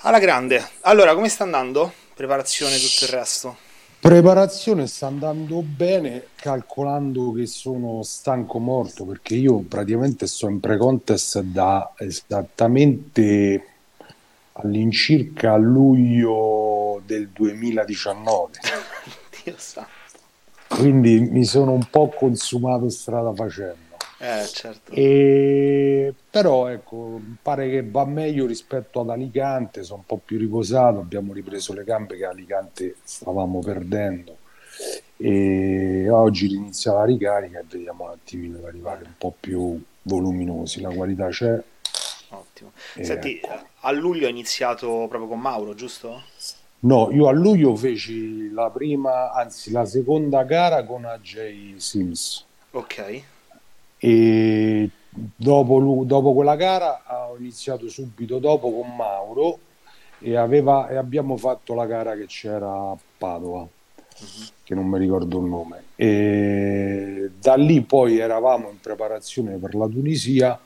Alla grande. Allora, come sta andando? Preparazione e tutto il resto? Preparazione sta andando bene, calcolando che sono stanco morto, perché io praticamente sto in pre-contest da esattamente all'incirca luglio del 2019. Dio santo. Quindi mi sono un po' consumato strada facendo. Certo. E però ecco, pare che va meglio rispetto ad Alicante, sono un po' più riposato, abbiamo ripreso le gambe che a Alicante stavamo perdendo e oggi inizia la ricarica e vediamo un attimino di arrivare un po' più voluminosi, la qualità c'è. Ottimo. Senti, ecco. A luglio hai iniziato proprio con Mauro, giusto? No, io a luglio feci la prima, anzi la seconda gara con AJ Sims. Ok. E dopo quella gara ho iniziato subito dopo con Mauro e abbiamo fatto la gara che c'era a Padova, che non mi ricordo il nome, e da lì poi eravamo in preparazione per la Tunisia.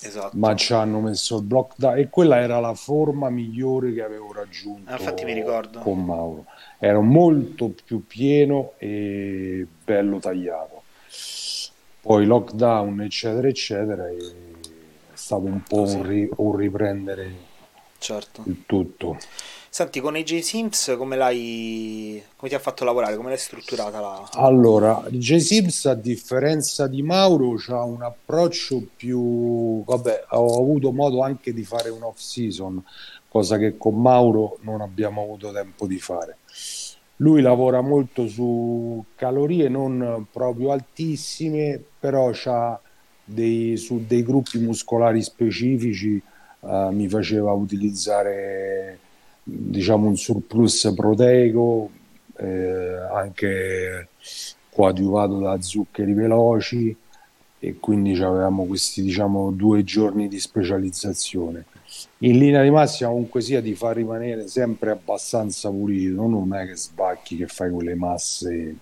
Esatto. Ma ci hanno messo il block e quella era la forma migliore che avevo raggiunto. Infatti mi ricordo. Con Mauro ero molto più pieno e bello tagliato. Poi lockdown eccetera eccetera, e è stato un po' un riprendere il tutto. Senti, con AJ Sims come ti ha fatto lavorare, come l'hai strutturata la... Allora, AJ Sims, a differenza di Mauro, ha un approccio più... Vabbè, ho avuto modo anche di fare un off season, cosa che con Mauro non abbiamo avuto tempo di fare. Lui lavora molto su calorie non proprio altissime, però c'ha su dei gruppi muscolari specifici, mi faceva utilizzare diciamo un surplus proteico, anche coadiuvato da zuccheri veloci, e quindi avevamo questi diciamo 2 giorni di specializzazione. In linea di massima comunque sia ti fa rimanere sempre abbastanza pulito, non è che sbacchi, che fai quelle masse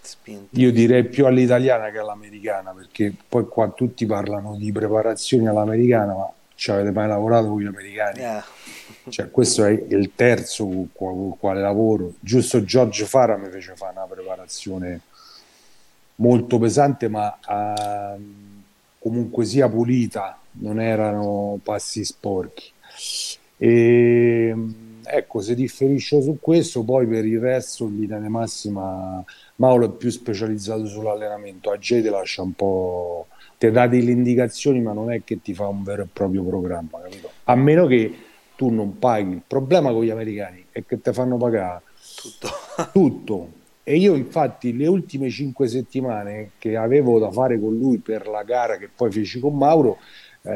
spinte. Io direi più all'italiana che all'americana, perché poi qua tutti parlano di preparazioni all'americana, ma ci avete mai lavorato con gli americani? Cioè, questo è il terzo con il quale lavoro. Giusto Giorgio Fara mi fece fare una preparazione molto pesante, ma comunque sia pulita, non erano passi sporchi. E ecco, se differisce su questo. Poi per il resto l'idea di massima Mauro è più specializzato sull'allenamento, AJ ti lascia un po', ti dà delle indicazioni ma non è che ti fa un vero e proprio programma, capito? A meno che tu non paghi. Il problema con gli americani è che ti fanno pagare tutto. E io infatti le ultime 5 settimane che avevo da fare con lui per la gara che poi feci con Mauro,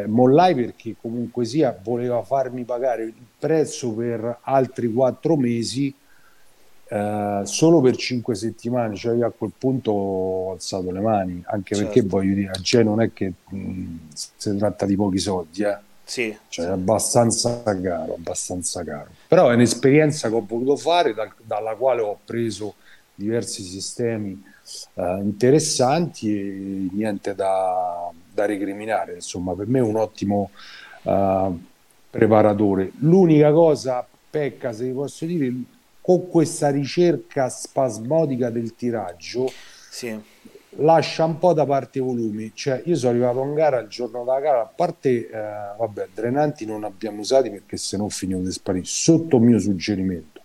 mollai, perché comunque sia voleva farmi pagare il prezzo per altri 4 mesi, solo per 5 settimane. Cioè io a quel punto ho alzato le mani, anche perché voglio dire, cioè non è che si tratta di pochi soldi, Cioè è abbastanza caro, però è un'esperienza che ho voluto fare, dalla quale ho preso diversi sistemi interessanti e niente da recriminare. Insomma, per me è un ottimo preparatore. L'unica cosa pecca, se vi posso dire, con questa ricerca spasmodica del tiraggio, lascia un po' da parte i volumi. Cioè io sono arrivato in gara il giorno della gara, a parte drenanti non abbiamo usati perché sennò finivo di sparire, sotto mio suggerimento,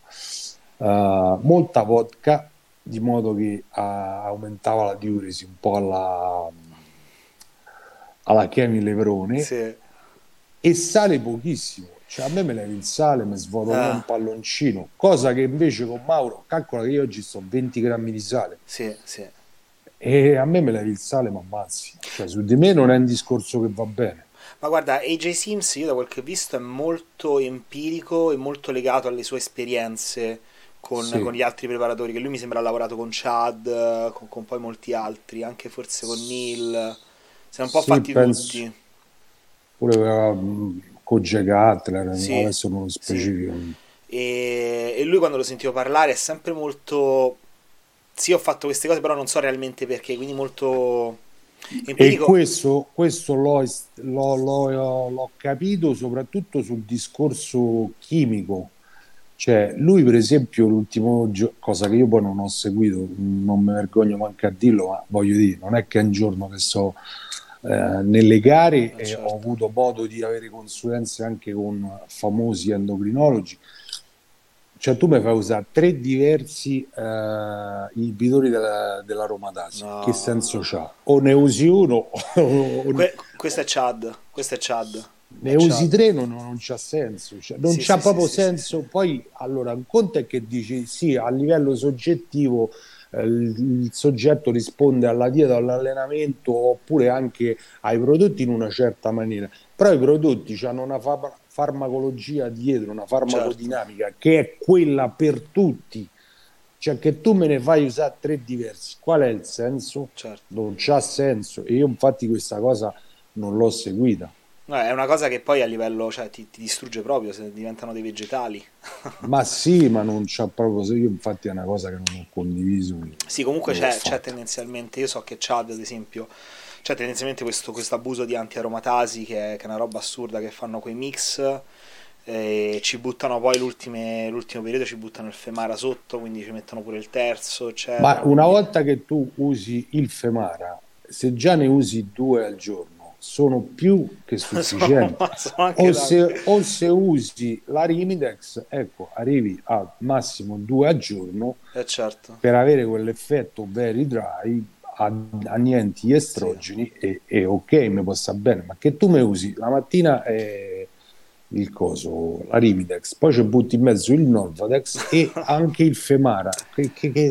molta vodka, di modo che aumentava la diuresi un po' alla Chiami Leverone, e sale pochissimo. Cioè a me levi il sale, mi svuoto un palloncino, cosa che invece con Mauro, calcola che io oggi sto 20 grammi di sale, e a me levi il sale ma ammazzi. Cioè su di me non è un discorso che va bene. Ma guarda, AJ Sims, io da quel che ho visto, è molto empirico e molto legato alle sue esperienze con gli altri preparatori, che lui mi sembra ha lavorato con Chad, con poi molti altri, anche forse con Neil, si è un po' fatti tutti, pure con Jack Atler, adesso non lo specifico. E lui, quando lo sentivo parlare, è sempre molto, ho fatto queste cose però non so realmente perché, quindi molto E questo l'ho capito soprattutto sul discorso chimico. Cioè, lui per esempio l'ultimo cosa che io poi non ho seguito, non mi vergogno manco a dirlo, ma voglio dire, non è che è un giorno che so nelle gare, e certo, ho avuto modo di avere consulenze anche con famosi endocrinologi. Cioè, tu mi fai usare tre diversi inibitori della aromatasi. No. Che senso c'ha? O ne usi uno? Questo è Chad. Ne usi tre, non c'ha senso. Cioè, non c'ha proprio senso. Sì. Poi, allora, un conto è che dici, sì, a livello soggettivo il soggetto risponde alla dieta, all'allenamento, oppure anche ai prodotti in una certa maniera. Però i prodotti hanno una farmacologia dietro, una farmacodinamica, certo, che è quella per tutti. Cioè, che tu me ne fai usare tre diversi, qual è il senso? Certo. Non c'ha senso. E io infatti questa cosa non l'ho seguita. No, è una cosa che poi a livello, cioè, ti distrugge proprio, se diventano dei vegetali. Ma sì, ma non c'ha proprio, io infatti è una cosa che non ho condiviso. Sì, comunque c'è tendenzialmente, io so che Chad ad esempio, c'è tendenzialmente questo abuso di antiaromatasi che è una roba assurda che fanno quei mix, e ci buttano poi l'ultimo periodo, ci buttano il Femara sotto, quindi ci mettono pure il terzo, eccetera. Ma una volta che tu usi il Femara, se già ne usi due al giorno, sono più che sufficienti. O se usi la Rimidex, ecco, arrivi al massimo due al giorno, certo, per avere quell'effetto very dry, annienti gli estrogeni, sì, e ok, mi può sta bene, ma che tu me usi la mattina il coso, la Rimidex, poi ci butti in mezzo il Norvadex e anche il Femara,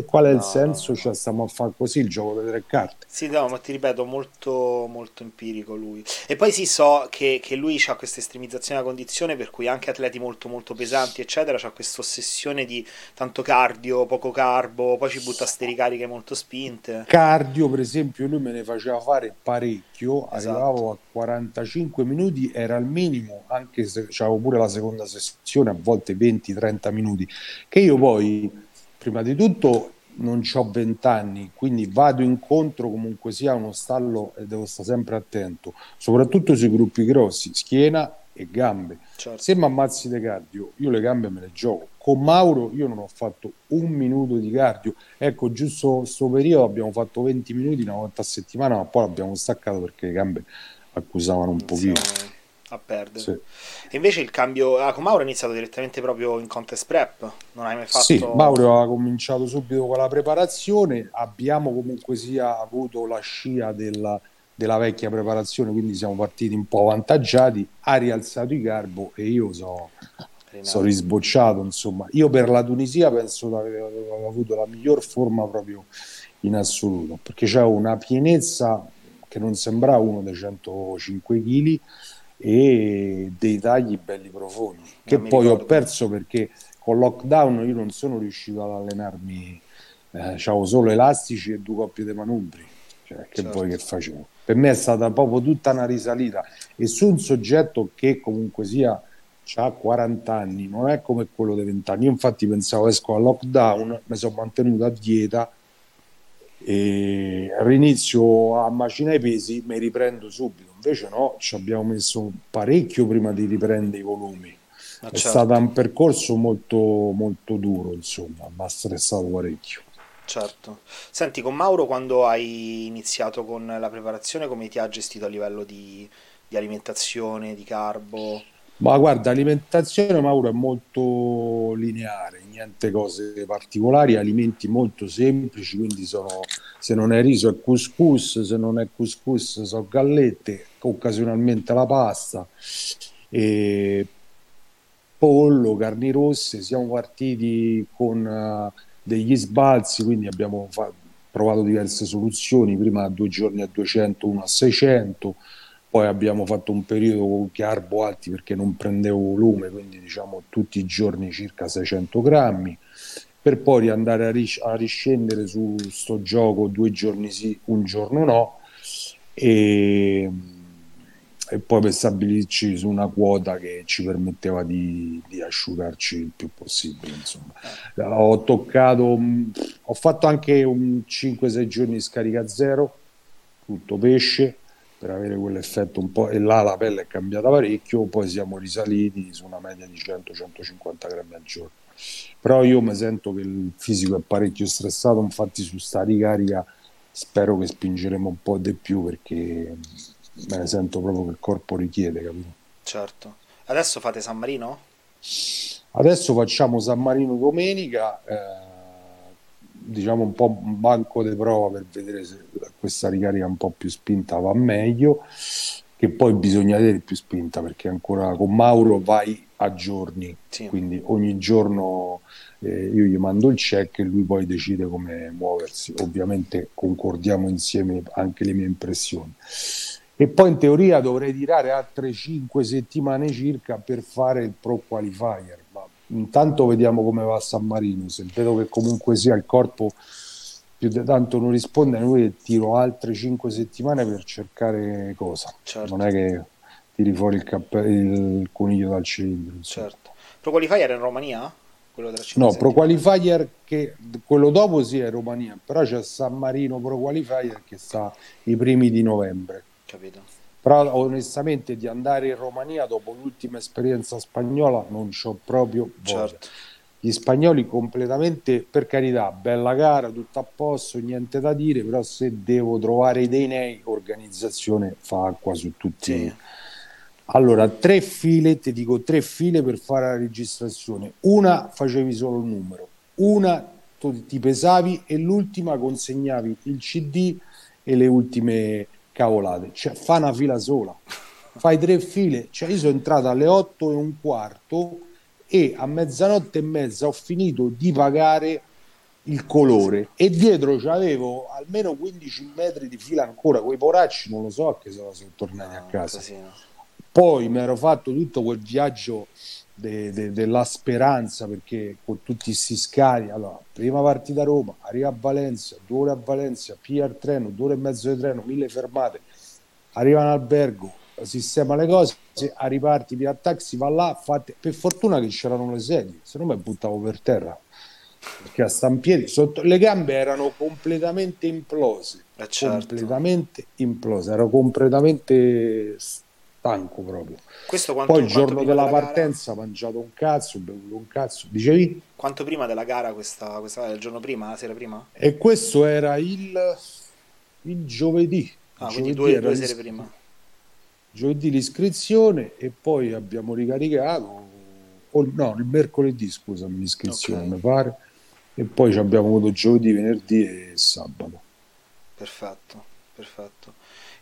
qual è il senso? No. Cioè, stiamo a fare così il gioco delle tre carte. Sì, no, ma ti ripeto, molto, molto empirico lui. E poi so che lui ha questa estremizzazione della condizione, per cui anche atleti molto molto pesanti eccetera, c'ha questa ossessione di tanto cardio, poco carbo, poi ci butta ste ricariche molto spinte. Cardio per esempio lui me ne faceva fare parecchio, esatto, arrivavo a 45 minuti, era il minimo, anche se c'avevo pure la seconda sessione, a volte 20-30 minuti, che io poi prima di tutto non c'ho 20 anni, quindi vado incontro comunque sia uno stallo e devo stare sempre attento, soprattutto sui gruppi grossi, schiena e gambe. Certo. Se mi ammazzi di cardio, io le gambe me le gioco. Con Mauro io non ho fatto un minuto di cardio, ecco, giusto sto periodo abbiamo fatto 20 minuti una volta a settimana, ma poi l'abbiamo staccato perché le gambe accusavano un pochino a perdere. Sì. E invece il cambio con Mauro è iniziato direttamente proprio in contest prep, non hai mai fatto? Sì, Mauro ha cominciato subito con la preparazione, abbiamo comunque sia avuto la scia della vecchia preparazione, quindi siamo partiti un po' avvantaggiati, ha rialzato i carbo e io sono risbocciato, insomma. Io per la Tunisia penso di aver avuto la miglior forma proprio in assoluto, perché c'è una pienezza che non sembrava uno dei 105 kg e dei tagli belli profondi, che poi ho perso perché col lockdown io non sono riuscito ad allenarmi, c'avevo solo elastici e due coppie di manubri, cioè, che certo, poi che facevo? Per me è stata proprio tutta una risalita, e su un soggetto che comunque sia ha 40 anni, non è come quello dei 20 anni. Io infatti pensavo, esco al lockdown, mi sono mantenuto a dieta e rinizio a macinare i pesi, mi riprendo subito. Invece no, ci abbiamo messo parecchio prima di riprendere i volumi. Ah, è certo, stato un percorso molto molto duro, insomma, mi ha stressato parecchio. Certo. Senti, con Mauro quando hai iniziato con la preparazione, come ti ha gestito a livello di alimentazione, di carbo? Ma guarda, alimentazione Mauro è molto lineare, niente cose particolari, alimenti molto semplici, quindi sono, se non è riso è couscous, se non è couscous sono gallette, occasionalmente la pasta, e pollo, carni rosse. Siamo partiti con degli sbalzi, quindi abbiamo provato diverse soluzioni, prima 2 giorni a 200, uno a 600, poi abbiamo fatto un periodo con carbo alti perché non prendevo volume, quindi diciamo tutti i giorni circa 600 grammi, per poi andare a riscendere su sto gioco 2 giorni sì, un giorno no, e poi per stabilirci su una quota che ci permetteva di asciugarci il più possibile, insomma. Ho fatto anche un 5-6 giorni di scarica zero, tutto pesce per avere quell'effetto un po', e là la pelle è cambiata parecchio, poi siamo risaliti su una media di 100-150 grammi al giorno. Però io mi sento che il fisico è parecchio stressato, infatti su sta ricarica spero che spingeremo un po' di più, perché me ne sento proprio che il corpo richiede, capito? Certo. Adesso fate San Marino? Adesso facciamo San Marino domenica, diciamo un po' un banco di prova per vedere se questa ricarica un po' più spinta va meglio, che poi bisogna avere più spinta, perché ancora con Mauro vai a giorni, sì. Quindi ogni giorno io gli mando il check e lui poi decide come muoversi, ovviamente concordiamo insieme anche le mie impressioni, e poi in teoria dovrei tirare altre 5 settimane circa per fare il pro qualifier, ma intanto vediamo come va San Marino. Se vedo che comunque sia il corpo più di tanto non risponde, noi tiro altre 5 settimane per cercare cosa, certo. Non è che tiri fuori il coniglio dal cilindro, certo. Pro qualifier in Romania? Quello tra 5 no, pro qualifier che quello dopo sì è in Romania, però c'è San Marino pro qualifier che sta i primi di novembre. Capito. Però onestamente di andare in Romania dopo l'ultima esperienza spagnola non c'ho proprio voglia. Certo. Gli spagnoli completamente, per carità, bella gara, tutto a posto, niente da dire, però se devo trovare dei nei, organizzazione fa acqua su tutti. Sì. Allora, 3 file, ti dico 3 file per fare la registrazione. Una facevi solo il numero, una ti pesavi e l'ultima consegnavi il CD e le ultime cavolate, cioè fa una fila sola, fai 3 file, cioè io sono entrato alle 8:15 e a 00:30 ho finito di pagare il colore e dietro c'avevo almeno 15 metri di fila ancora, quei poracci non lo so che sono tornati a casa. Poi mi ero fatto tutto quel viaggio della speranza, perché con tutti questi scali, allora prima partita a Roma, arriva a Valencia, 2 ore a Valencia, pia il treno, 2 ore e mezzo di treno, 1000 fermate, arriva in albergo, sistema le cose, riparti, via taxi, va là, fate. Per fortuna che c'erano le sedie, se no mi buttavo per terra, perché a stampiedi sotto le gambe erano completamente implose, certo. Completamente implose, ero completamente stanco proprio. Questo poi il giorno della partenza ho mangiato un cazzo, ho bevuto un cazzo. Dicevi? Quanto prima della gara questa il giorno prima, la sera prima? E questo era il giovedì. Ah, il quindi giovedì due sere prima. Giovedì l'iscrizione e poi abbiamo ricaricato, no, il mercoledì scusami l'iscrizione, okay. Mi pare, e poi ci abbiamo avuto giovedì, venerdì e sabato. Perfetto.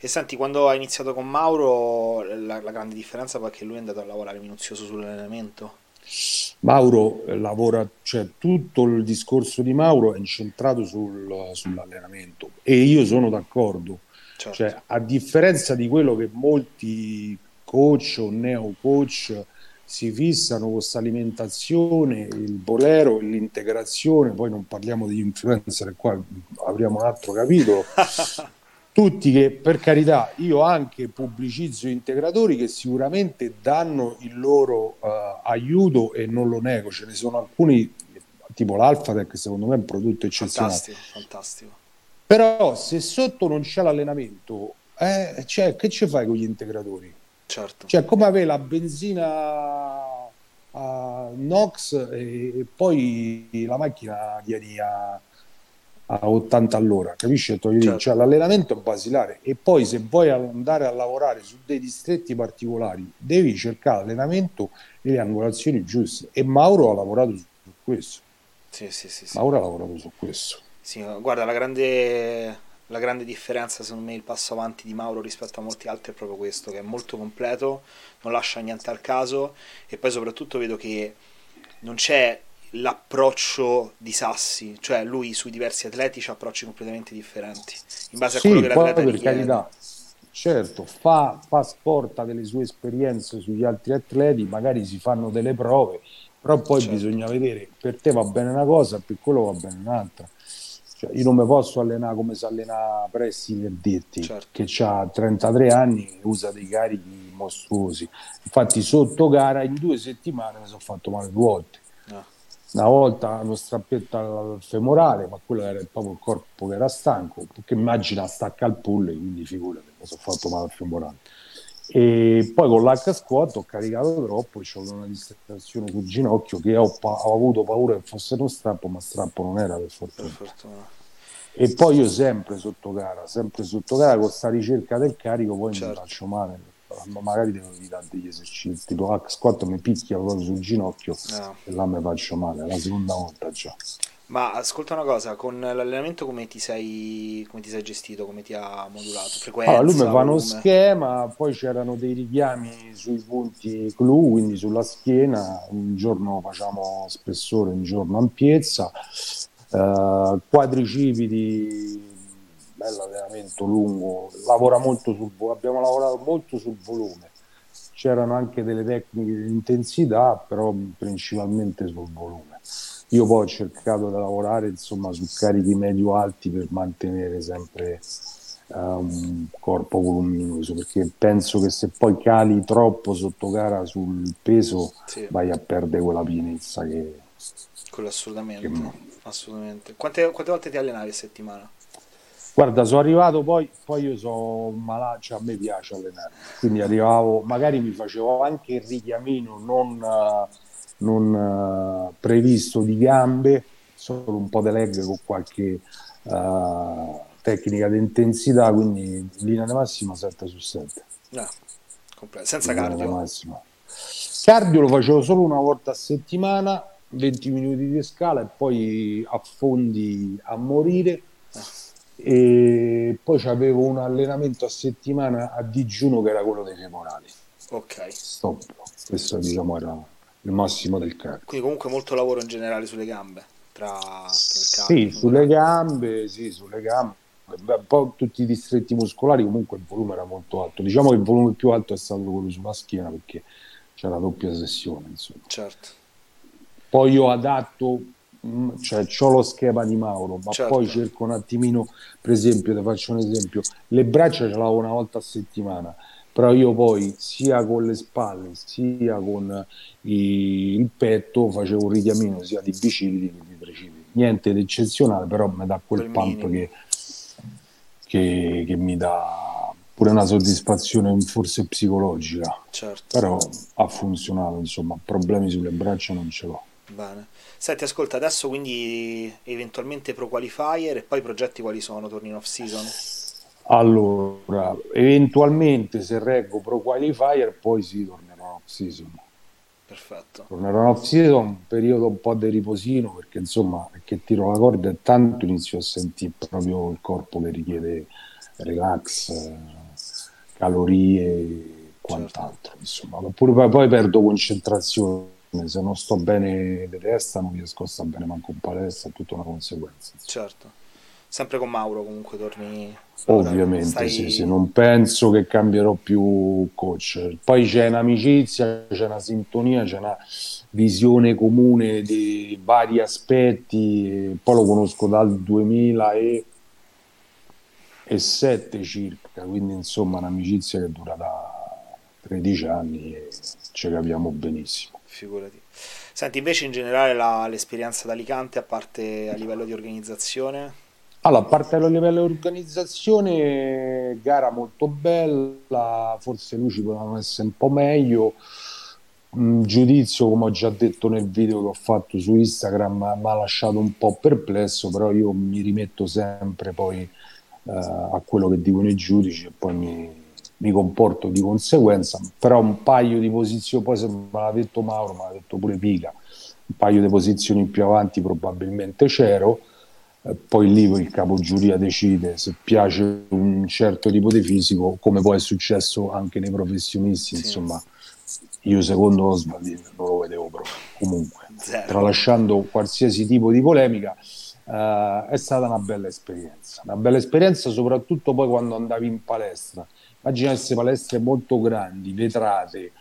E senti, quando ha iniziato con Mauro, la grande differenza è che lui è andato a lavorare minuzioso sull'allenamento. Mauro lavora, cioè tutto il discorso di Mauro è incentrato sull'allenamento e io sono d'accordo, certo. Cioè, a differenza di quello che molti coach o neo coach si fissano con questa alimentazione, il bolero, l'integrazione, poi non parliamo degli influencer, qua apriamo un altro capitolo. Tutti che, per carità, io anche pubblicizzo integratori che sicuramente danno il loro aiuto e non lo nego, ce ne sono alcuni, tipo l'Alphatech, secondo me è un prodotto eccezionale. Fantastico. Però se sotto non c'è l'allenamento, cioè, che ci fai con gli integratori? Certo. Cioè, come avere la benzina a NOx e poi la macchina vieni a 80 all'ora, capisci? Certo. Cioè, l'allenamento è basilare e poi se vuoi andare a lavorare su dei distretti particolari devi cercare l'allenamento e le angolazioni giuste, e Mauro ha lavorato su questo. Sì. Mauro ha lavorato su questo, sì. Guarda, la grande differenza secondo me, il passo avanti di Mauro rispetto a molti altri è proprio questo, che è molto completo, non lascia niente al caso, e poi soprattutto vedo che non c'è l'approccio di sassi, cioè lui sui diversi atleti ha approcci completamente differenti in base a quello che l'atleta richiede. Carità, certo, fa sporta delle sue esperienze sugli altri atleti, magari si fanno delle prove, però poi certo. Bisogna vedere, per te va bene una cosa, per quello va bene un'altra, cioè, io non mi posso allenare come si allena Presti Nedetti, certo. Che ha 33 anni e usa dei carichi mostruosi, infatti sotto gara in 2 settimane mi sono fatto male 2 volte. Una volta lo strappetto al femorale, ma quello era proprio il corpo che era stanco, perché immagina stacca al pull, quindi figurati, mi sono fatto male al femorale. E poi con l'H squat ho caricato troppo, c'è avuto una distrazione sul ginocchio che ho avuto paura che fosse uno strappo, ma strappo non era, per fortuna. Per fortuna. E poi io sempre sotto gara con questa ricerca del carico, poi certo. Mi faccio male, ma magari devo evitare degli esercizi tipo H squat, mi picchia proprio sul ginocchio e là mi faccio male, è la seconda volta già. Ma ascolta una cosa, con l'allenamento come ti sei gestito, come ti ha modulato? Frequenza? Allora, lui mi fa uno schema, poi c'erano dei richiami sui punti clou, quindi sulla schiena, un giorno facciamo spessore, un giorno ampiezza, quadricipiti, bell'allenamento lungo, abbiamo lavorato molto sul volume, c'erano anche delle tecniche di intensità, però principalmente sul volume. Io poi ho cercato di lavorare insomma su carichi medio-alti per mantenere sempre un corpo voluminoso, perché penso che se poi cali troppo sotto gara sul peso vai a perdere quella pienezza che... Quello assolutamente. Quante volte ti allenavi a settimana? Guarda, sono arrivato poi io sono malato, cioè a me piace allenare, quindi arrivavo, magari mi facevo anche il richiamino non previsto di gambe, solo un po' di leg con qualche tecnica di intensità, quindi linea di massima 7 su 7. Senza cardio? Cardio lo facevo solo una volta a settimana, 20 minuti di scala e poi affondi a morire. E poi c'avevo un allenamento a settimana a digiuno che era quello dei femorali. Ok. Stop. Questo diciamo era... il massimo del carico. Quindi comunque molto lavoro in generale sulle gambe, tra il carico. Sì, sulle gambe. Poi tutti i distretti muscolari, comunque il volume era molto alto. Diciamo che il volume più alto è stato quello sulla schiena, perché c'era la doppia sessione, insomma. Certo. Poi io adatto, cioè c'ho lo schema di Mauro, ma poi cerco un attimino, per esempio, ti faccio un esempio, le braccia ce l'avevo una volta a settimana. Però io poi sia con le spalle sia con il petto facevo un richiamino sia di bicipiti che di tricipiti, niente di eccezionale, però mi dà quel pump che mi dà pure una soddisfazione forse psicologica, però ha funzionato, insomma problemi sulle braccia non ce l'ho. Bene. Senti, ascolta, adesso quindi eventualmente pro qualifier e poi i progetti quali sono? Torni in off season? Allora, eventualmente se reggo pro qualifier poi tornerò off season. Perfetto. Tornerò off season, un periodo un po' di riposino, perché insomma che tiro la corda e tanto inizio a sentire proprio il corpo che richiede relax, calorie e quant'altro, insomma. Oppure poi perdo concentrazione, se non sto bene di testa non riesco a stare bene manco in palestra, è tutta una conseguenza. Certo. Sempre con Mauro comunque torni... Ovviamente, sì, non penso che cambierò più coach. Poi c'è un'amicizia, c'è una sintonia, c'è una visione comune di vari aspetti. Poi lo conosco dal 2007 circa, quindi insomma un'amicizia che dura da 13 anni e ci capiamo benissimo. Figurati. Senti, invece in generale l'esperienza da Alicante, a parte a livello di organizzazione... Allora, a parte a livello di organizzazione, gara molto bella, forse lui ci potevano essere un po' meglio, giudizio come ho già detto nel video che ho fatto su Instagram mi ha lasciato un po' perplesso, però io mi rimetto sempre poi a quello che dicono i giudici e poi mi comporto di conseguenza, però un paio di posizioni, poi se me l'ha detto Mauro, me l'ha detto pure Pica, un paio di posizioni più avanti probabilmente c'ero. Poi lì il capogiuria decide se piace un certo tipo di fisico, come poi è successo anche nei professionisti. Insomma, io secondo Osvaldi non lo vedevo proprio. Comunque, tralasciando qualsiasi tipo di polemica, è stata una bella esperienza, soprattutto poi quando andavi in palestra. Immagina queste palestre molto grandi, vetrate,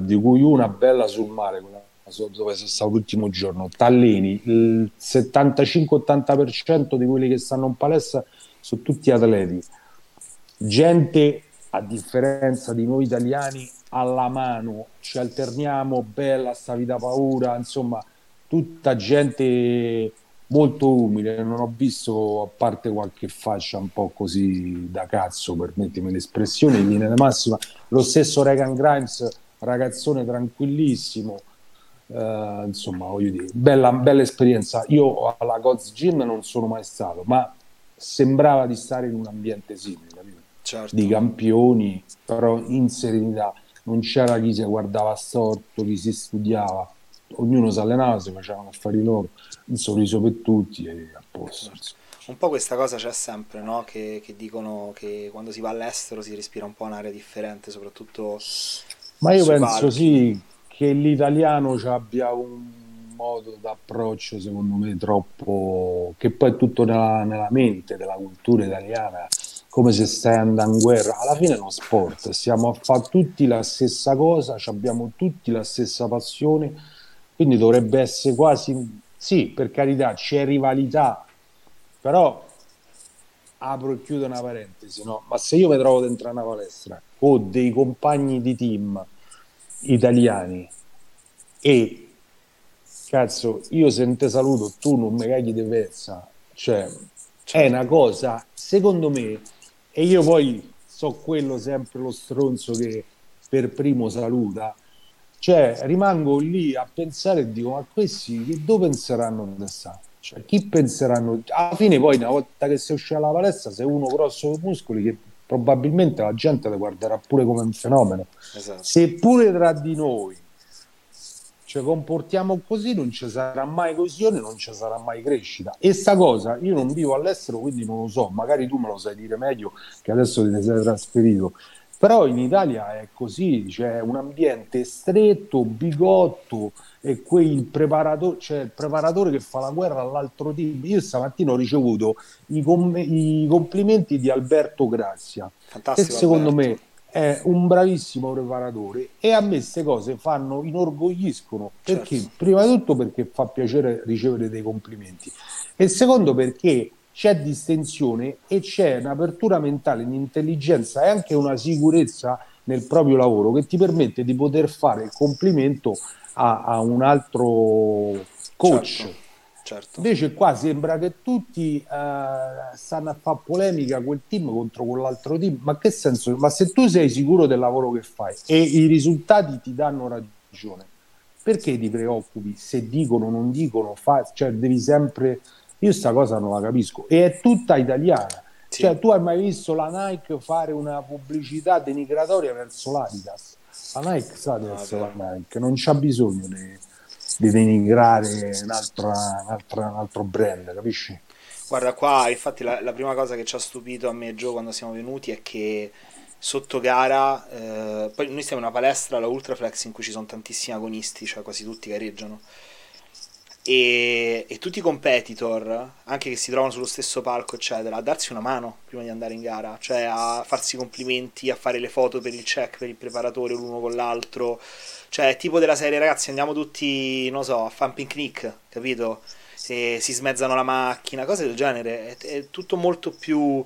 di cui una bella sul mare, quella dove sono stato l'ultimo giorno, Tallini, il 75-80% di quelli che stanno in palestra sono tutti atleti, gente a differenza di noi italiani alla mano, ci alterniamo, bella sta vita paura, insomma tutta gente molto umile, non ho visto, a parte qualche faccia un po' così da cazzo, permettimi l'espressione, in linea di massima. Lo stesso Regan Grimes, ragazzone tranquillissimo, insomma, voglio dire, bella esperienza. Io alla Goz Gym non sono mai stato, ma sembrava di stare in un ambiente simile, capito? Certo. Di campioni, però in serenità, non c'era chi si guardava storto, chi si studiava, ognuno si allenava, si facevano affari loro, un sorriso per tutti e a posto. Un po' questa cosa c'è sempre, no? Che dicono che quando si va all'estero si respira un po' un'area differente, soprattutto. Ma io penso palchi. Sì, che l'italiano abbia un modo d'approccio, secondo me, troppo, che poi è tutto nella mente della cultura italiana, come se stai andando in guerra. Alla fine è uno sport, stiamo a fare tutti la stessa cosa, abbiamo tutti la stessa passione, quindi dovrebbe essere quasi, sì, per carità, c'è rivalità, però apro e chiudo una parentesi, no? Ma se io mi trovo dentro una palestra o dei compagni di team italiani e cazzo, io se te saluto tu non mi caghi di pezza, cioè è una cosa, secondo me, e io poi so quello sempre lo stronzo che per primo saluta, cioè rimango lì a pensare e dico, ma questi che dove penseranno di stare? Cioè chi penseranno? Alla fine poi una volta che sei uscito dalla palestra sei uno grosso con muscoli che probabilmente la gente ti guarderà pure come un fenomeno. Esatto. Seppure tra di noi ci comportiamo così, non ci sarà mai coesione, non ci sarà mai crescita. E sta cosa, io non vivo all'estero, quindi non lo so, magari tu me lo sai dire meglio, che adesso ti sei trasferito. Però in Italia è così, c'è un ambiente stretto, bigotto, e quel preparatore, cioè il preparatore che fa la guerra all'altro team. Io stamattina ho ricevuto i complimenti di Alberto Grazia, che secondo Alberto. Me è un bravissimo preparatore, e a me queste cose fanno, inorgogliscono, perché certo. Prima di tutto perché fa piacere ricevere dei complimenti, e secondo perché c'è distensione e c'è un'apertura mentale, un'intelligenza e anche una sicurezza nel proprio lavoro che ti permette di poter fare il complimento a un altro coach. Certo. Invece qua sembra che tutti stanno a fare polemica quel team contro quell'altro team, ma che senso? Ma se tu sei sicuro del lavoro che fai e i risultati ti danno ragione, perché ti preoccupi se dicono o non dicono? Cioè devi sempre... Io sta cosa non la capisco, e è tutta italiana. Sì. Cioè, tu hai mai visto la Nike fare una pubblicità denigratoria verso l'Adidas? La Nike sa di essere la Nike, non c'ha bisogno di denigrare un altro brand, capisci? Guarda qua, infatti la prima cosa che ci ha stupito a me e Gio quando siamo venuti è che sotto gara, poi noi siamo in una palestra, la Ultraflex, in cui ci sono tantissimi agonisti, cioè quasi tutti gareggiano. E tutti i competitor, anche che si trovano sullo stesso palco eccetera, a darsi una mano prima di andare in gara, cioè a farsi complimenti, a fare le foto per il check, per il preparatore l'uno con l'altro, cioè tipo della serie, ragazzi andiamo tutti, non so, a fare un picnic, capito? E si smezzano la macchina, cose del genere, è tutto molto più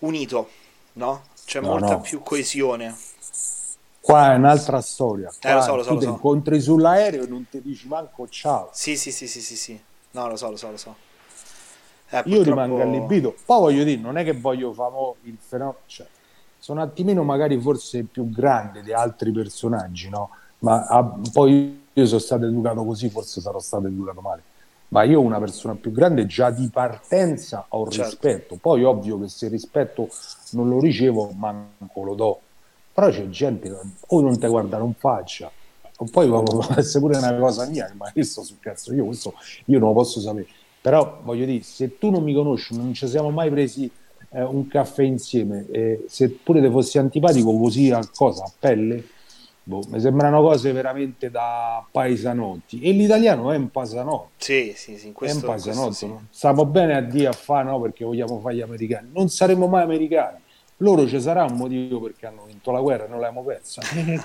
unito, no? C'è molta più coesione. Qua è un'altra storia. Lo so. Ti incontri sull'aereo e non ti dici manco ciao. Sì. No, lo so. Purtroppo... Io rimango allibito. Poi voglio dire, non è che voglio fare il fenomeno. Cioè, sono un attimino magari forse più grande di altri personaggi, no? Ma poi io sono stato educato così, forse sarò stato educato male. Ma io una persona più grande già di partenza ho rispetto. Poi ovvio che se rispetto non lo ricevo, manco lo do. Però c'è gente che o non ti guardano in faccia, o poi può essere pure una cosa mia, ma questo sul cazzo, io questo io non lo posso sapere. Però voglio dire, se tu non mi conosci, non ci siamo mai presi un caffè insieme, se pure te fossi antipatico così a cosa, a pelle, mi sembrano cose veramente da paesanotti. E l'italiano è un paesanotto. Sì, in questo è un paesanotto. Questo, no? Stiamo bene a dire a fa no perché vogliamo fare gli americani, non saremo mai americani. Loro ci sarà un motivo perché hanno vinto la guerra e non l'abbiamo persa.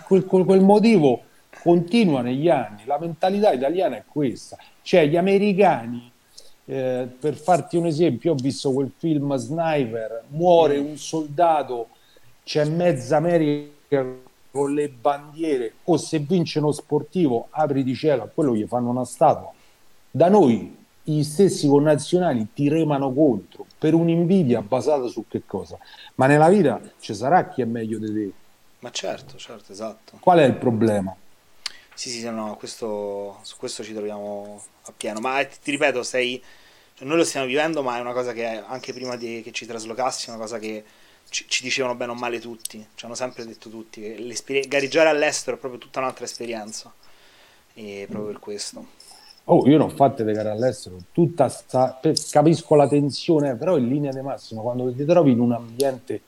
Quel motivo continua negli anni. La mentalità italiana è questa. Cioè gli americani, per farti un esempio, ho visto quel film Sniper, muore un soldato, c'è mezza America con le bandiere, o se vince uno sportivo, apri di cielo, a quello gli fanno una statua. Da noi gli stessi connazionali ti remano contro per un'invidia basata su che cosa? Ma nella vita ci sarà chi è meglio di te. Ma certo, esatto. Qual è il problema? Sì, no, su questo ci troviamo appieno. Ma ti ripeto, cioè, noi lo stiamo vivendo, ma è una cosa che anche prima che ci traslocassimo, una cosa che ci dicevano bene o male tutti, ci hanno sempre detto tutti, che gareggiare all'estero è proprio tutta un'altra esperienza, e proprio per questo. Oh, io non ho fatto le gare all'estero, capisco la tensione, però in linea di massima, quando ti trovi in un ambiente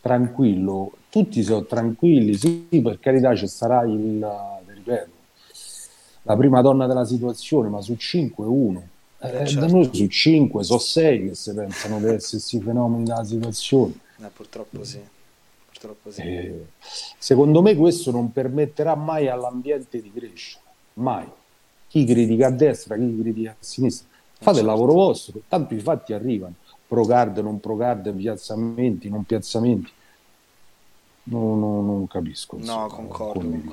tranquillo, tutti sono tranquilli, sì, per carità ci sarà la prima donna della situazione, ma su 5 è uno. Certo. Da noi su 5 sono 6 che si pensano per essersi fenomeni della situazione. Purtroppo sì. Secondo me questo non permetterà mai all'ambiente di crescere, mai. Chi critica a destra, chi critica a sinistra, fate il lavoro vostro, tanto i fatti arrivano, pro card, non pro card, piazzamenti, non piazzamenti. Non capisco. No, concordo. Quindi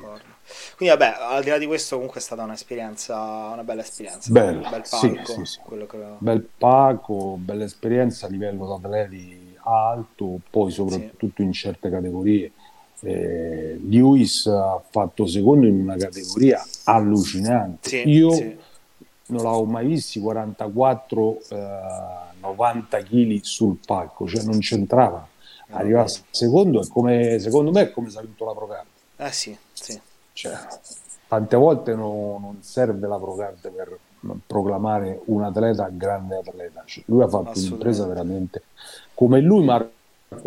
vabbè, al di là di questo comunque è stata una bella esperienza, bella, un bel palco, sì. Bel palco, bella esperienza a livello di atleti alto, poi soprattutto in certe categorie. Lewis ha fatto secondo in una categoria allucinante, io non l'avevo mai visto 44 90 kg sul palco, cioè non c'entrava, arrivava secondo e secondo me è come si è vinto la pro card. Cioè, tante volte non serve la pro card per proclamare un atleta grande atleta, cioè, lui ha fatto un'impresa veramente come lui. Marco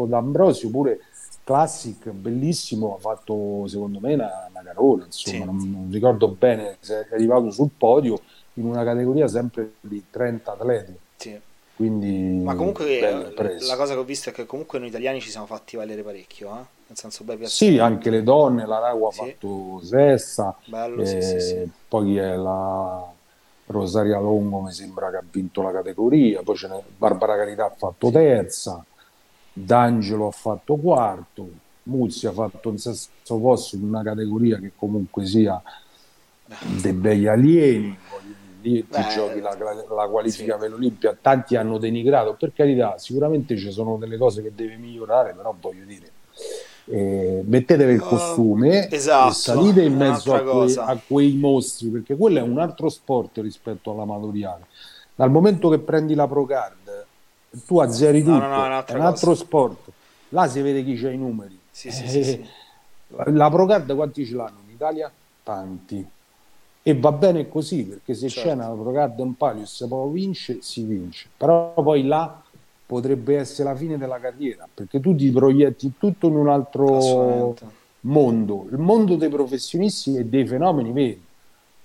D'Ambrosio pure classic, bellissimo, ha fatto secondo me una carona, insomma, non ricordo bene se è arrivato sul podio in una categoria sempre di 30 atleti. Quindi, ma comunque la cosa che ho visto è che comunque noi italiani ci siamo fatti valere parecchio, eh? Nel senso, anche le donne, la Ragua ha fatto sesta, poi è la Rosaria Longo mi sembra che ha vinto la categoria, poi Barbara Carità ha fatto terza, D'Angelo ha fatto quarto, Muzzi ha fatto un sesto posto in una categoria che comunque sia dei begli alieni, ti giochi la qualifica per l'Olimpia. Tanti hanno denigrato, per carità, sicuramente ci sono delle cose che deve migliorare, però voglio dire, mettetevi il costume e salite in mezzo a quei mostri, perché quello è un altro sport rispetto all'amatoriale. Dal momento che prendi la pro card tu azzeri tutto, è un altro sport, là si vede chi c'ha i numeri. La pro card quanti ce l'hanno in Italia? Tanti, e va bene così, perché se c'è una pro card un palio e se poi si vince, però poi là potrebbe essere la fine della carriera, perché tu ti proietti tutto in un altro mondo, il mondo dei professionisti e dei fenomeni veri.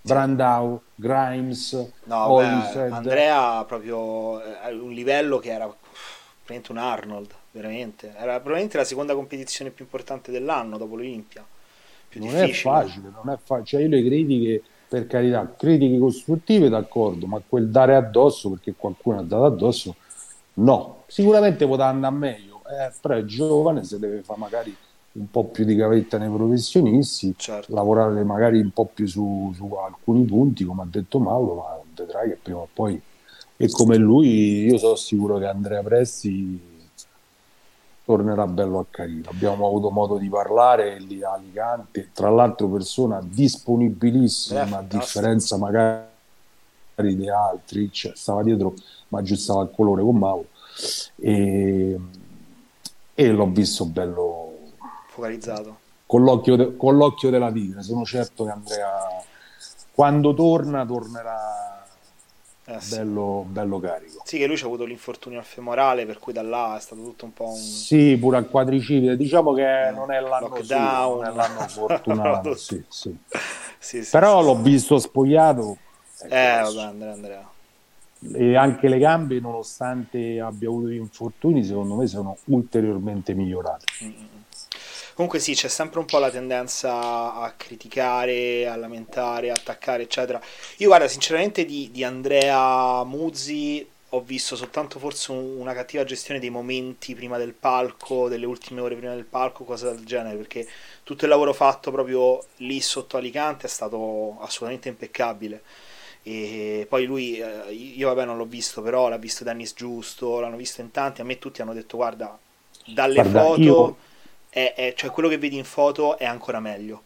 Brandau, Grimes, Andrea proprio a un livello che era praticamente un Arnold, veramente era probabilmente la seconda competizione più importante dell'anno dopo l'Olimpia. Non è facile. Cioè, io le critiche, per carità, critiche costruttive d'accordo, ma quel dare addosso, perché qualcuno ha dato addosso, no, sicuramente potrà andare meglio, però è giovane, se deve fare magari un po' più di gavetta nei professionisti, lavorare magari un po' più su alcuni punti, come ha detto Mauro, ma vedrai che prima o poi, e come lui, io sono sicuro che Andrea Presti tornerà bello a Carino. Abbiamo avuto modo di parlare lì a Alicante, tra l'altro persona disponibilissima, a differenza magari di altri, cioè, stava dietro ma aggiustava il colore con Mauro, e l'ho visto bello focalizzato con l'occhio della tigre. Sono certo che Andrea quando tornerà bello carico. Sì, che lui ci ha avuto l'infortunio al femorale, per cui da là è stato tutto un po' sì, pure al quadricipite, diciamo che non è l'anno lockdown, non è l'anno fortunato. Però l'ho visto spogliato, vabbè, Andrea. E anche le gambe, nonostante abbia avuto gli infortuni, secondo me sono ulteriormente migliorate. Comunque sì, c'è sempre un po' la tendenza a criticare, a lamentare, a attaccare, eccetera. Io guarda, sinceramente di Andrea Muzzi ho visto soltanto forse una cattiva gestione dei momenti prima del palco, delle ultime ore prima del palco, cose del genere, perché tutto il lavoro fatto proprio lì sotto Alicante è stato assolutamente impeccabile. E poi lui, io vabbè non l'ho visto, però l'ha visto Dennis Giusto, l'hanno visto in tanti, a me tutti hanno detto guarda, dalle foto io... cioè quello che vedi in foto è ancora meglio.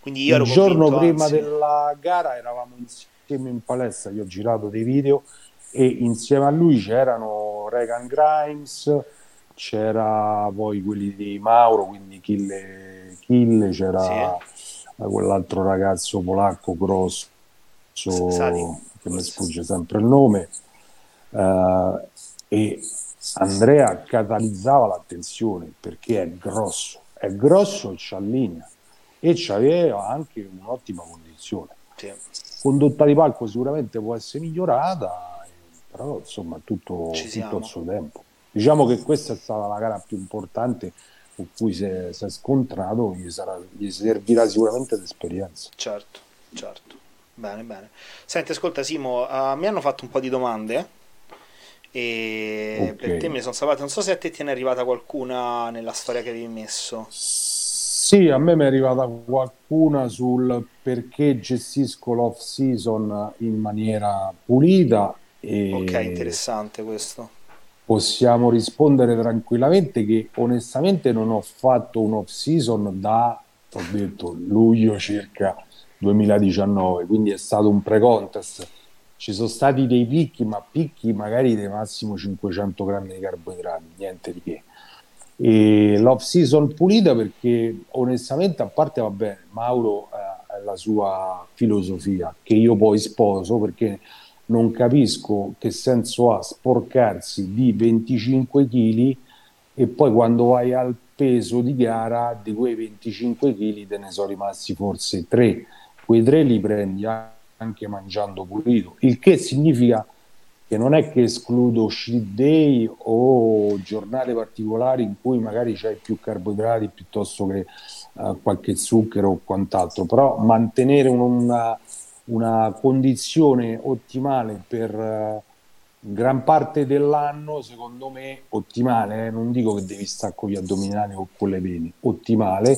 Quindi io ero convinto, il giorno prima della gara eravamo insieme in palestra, io ho girato dei video e insieme a lui c'erano Regan Grimes, c'era poi quelli di Mauro, quindi Kille, c'era quell'altro ragazzo polacco grosso che mi sfugge sempre il nome, e Andrea catalizzava l'attenzione perché è grosso e c'ha linea e c'aveva anche un'ottima condizione. Sì. Condotta di palco sicuramente può essere migliorata, però insomma tutto il suo tempo. Diciamo che questa è stata la gara più importante con cui si è scontrato, gli servirà sicuramente l'esperienza. Certo. Bene. Senti, ascolta Simo, mi hanno fatto un po' di domande e per te me ne sono salvate. Non so se a te ti è arrivata qualcuna nella storia che avevi messo. Sì, a me mi è arrivata qualcuna sul perché gestisco l'off season in maniera pulita e interessante questo. Possiamo rispondere tranquillamente che onestamente non ho fatto un off season da, ho detto, luglio circa 2019, quindi è stato un pre-contest. Ci sono stati dei picchi, ma picchi magari dei massimo 500 grammi di carboidrati, niente di che. E l'off season pulita perché onestamente, a parte vabbè, Mauro ha la sua filosofia che io poi sposo, perché non capisco che senso ha sporcarsi di 25 kg e poi quando vai al peso di gara di quei 25 kg te ne sono rimasti forse 3. Quei 3 li prendi anche mangiando pulito, il che significa che non è che escludo cheat day o giornate particolari in cui magari c'hai più carboidrati piuttosto che qualche zucchero o quant'altro, però mantenere una condizione ottimale per gran parte dell'anno, secondo me ottimale, non dico che devi stare con gli addominali o con le pene, ottimale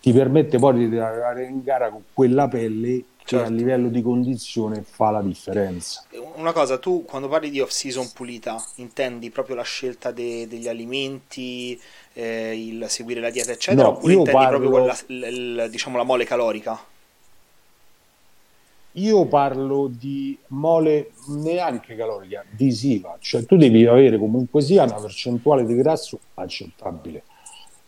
ti permette poi di arrivare in gara con quella pelle che a livello di condizione fa la differenza. Una cosa, tu quando parli di off season pulita intendi proprio la scelta degli alimenti, il seguire la dieta eccetera, no, oppure intendi proprio quella, diciamo la mole calorica? Io parlo di mole neanche calorica, di SIVA, cioè tu devi avere comunque sia una percentuale di grasso accettabile.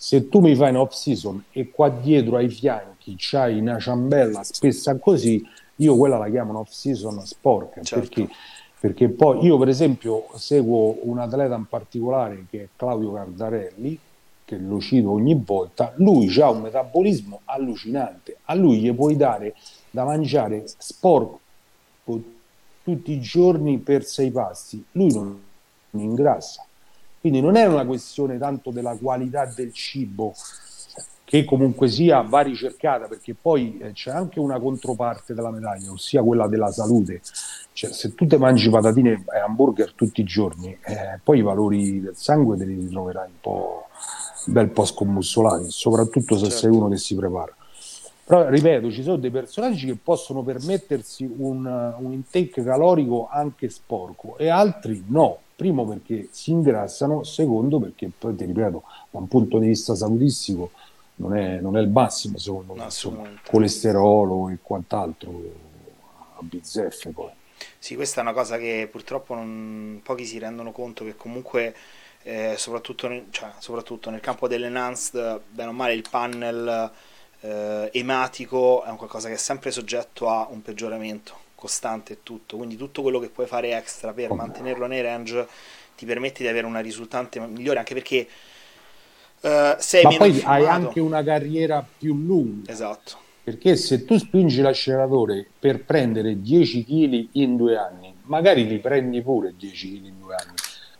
Se tu mi fai in off season e qua dietro ai fianchi c'hai una ciambella spessa così, io quella la chiamo off season sporca. Certo. Perché poi io per esempio seguo un atleta in particolare che è Claudio Cardarelli, che lo cito ogni volta, lui ha un metabolismo allucinante, a lui gli puoi dare da mangiare sporco tutti i giorni per 6 pasti, lui non ingrassa, quindi non è una questione tanto della qualità del cibo, che comunque sia va ricercata, perché poi c'è anche una controparte della medaglia, ossia quella della salute, cioè se tu te mangi patatine e hamburger tutti i giorni, poi i valori del sangue te li ritroverai un bel po' scombussolati, soprattutto se sei uno che si prepara. Però ripeto, ci sono dei personaggi che possono permettersi un intake calorico anche sporco e altri no, primo perché si ingrassano, secondo perché poi ti ripeto da un punto di vista salutistico non è il massimo, secondo me, insomma, colesterolo e quant'altro a bizzeffe poi. Sì, questa è una cosa che purtroppo pochi si rendono conto, che comunque soprattutto nel campo dell'enhanced, bene o male il panel ematico è un qualcosa che è sempre soggetto a un peggioramento costante e tutto, quindi tutto quello che puoi fare extra per mantenerlo nei range ti permette di avere una risultante migliore, anche perché sei ma poi filmato. Hai anche una carriera più lunga, esatto, perché se tu spingi l'acceleratore per prendere 10 kg in 2 anni, magari li prendi pure 10 kg in 2 anni,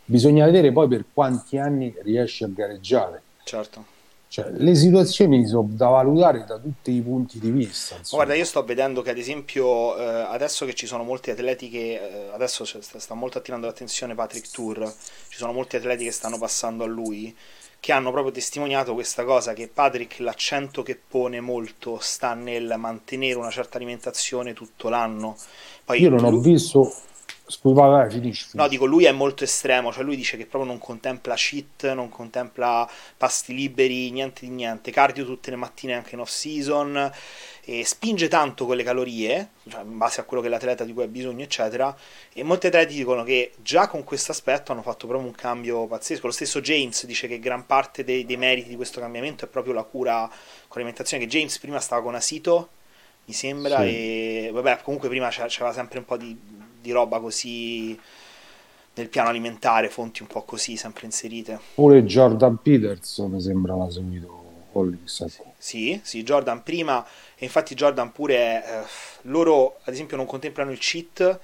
bisogna vedere poi per quanti anni riesci a gareggiare. Certo, cioè le situazioni sono da valutare da tutti i punti di vista, insomma. Guarda, io sto vedendo che ad esempio adesso che ci sono molti atleti che adesso sta molto attirando l'attenzione Patrick Tuor, ci sono molti atleti che stanno passando a lui, che hanno proprio testimoniato questa cosa, che Patrick l'accento che pone molto sta nel mantenere una certa alimentazione tutto l'anno. Poi io non lui... ho visto. Scusate, finisci. No, dico, lui è molto estremo, cioè lui dice che proprio non contempla cheat, non contempla pasti liberi, niente di niente, cardio tutte le mattine anche in off season, e spinge tanto con le calorie, cioè in base a quello che l'atleta di cui ha bisogno eccetera, e molti atleti dicono che già con questo aspetto hanno fatto proprio un cambio pazzesco. Lo stesso James dice che gran parte dei meriti di questo cambiamento è proprio la cura con l'alimentazione, che James prima stava con Asito, mi sembra, sì. E vabbè, comunque prima c'era sempre un po' di roba così nel piano alimentare, fonti un po' così sempre inserite. Pure Jordan Peterson mi sembra l'ha seguito Collins. Sì, Jordan prima, e infatti Jordan pure loro ad esempio non contemplano il cheat,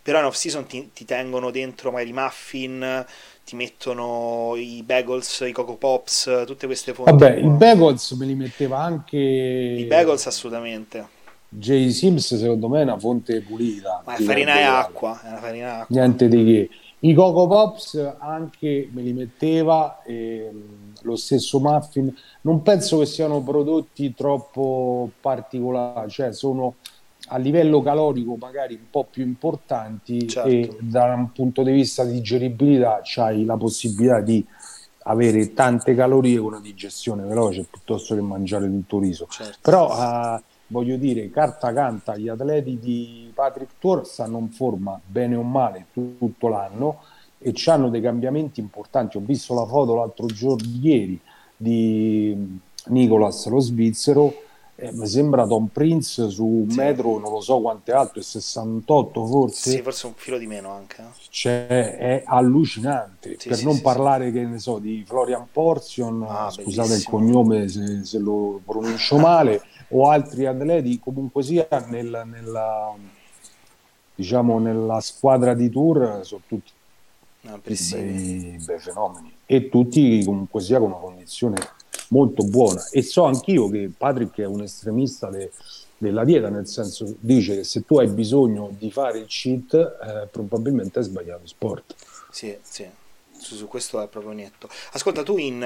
però in off season ti tengono dentro magari i muffin, ti mettono i bagels, i coco pops, tutte queste fonti. Vabbè, i bagels me li metteva anche, i bagels assolutamente. AJ Sims secondo me è una fonte pulita, ma è farina e acqua, è una farina e acqua, niente di che. I Coco Pops anche me li metteva, lo stesso muffin. Non penso che siano prodotti troppo particolari, cioè sono a livello calorico magari un po' più importanti, certo. E da un punto di vista di digeribilità c'hai la possibilità di avere tante calorie con una digestione veloce piuttosto che mangiare tutto riso, certo. Però voglio dire, carta canta, gli atleti di Patrick Tuor stanno in forma bene o male tutto l'anno e c'hanno dei cambiamenti importanti. Ho visto la foto l'altro giorno, ieri, di Nicolas, lo svizzero, mi sembra Tom Prince su un metro, non lo so quanto è alto, è 68 forse. Sì, forse un filo di meno anche. Cioè, è allucinante, sì, per sì, non sì, parlare sì. Che ne so, di Florian Porzion, scusate bellissimo. Il cognome se lo pronuncio male, o altri atleti, comunque sia nella squadra di Tour sono tutti bei fenomeni e tutti comunque sia con una condizione molto buona. E so anch'io che Patrick è un estremista della dieta, nel senso dice che se tu hai bisogno di fare il cheat probabilmente hai sbagliato sport. Sì, su questo è proprio netto. Ascolta, tu in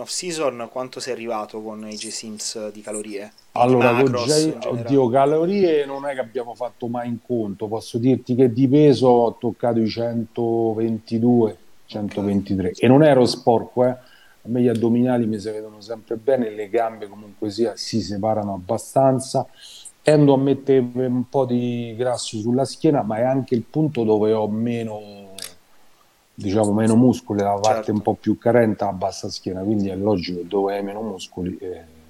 off season quanto sei arrivato con AJ Sims di calorie? Allora, oddio, calorie non è che abbiamo fatto mai in conto, posso dirti che di peso ho toccato i 122 123, okay. E non ero sporco, a me gli addominali mi si vedono sempre bene, le gambe comunque sia si separano abbastanza, tendo a mettere un po' di grasso sulla schiena, ma è anche il punto dove ho meno muscoli, la parte certo. Un po' più carente, a bassa schiena, quindi è logico, dove hai meno muscoli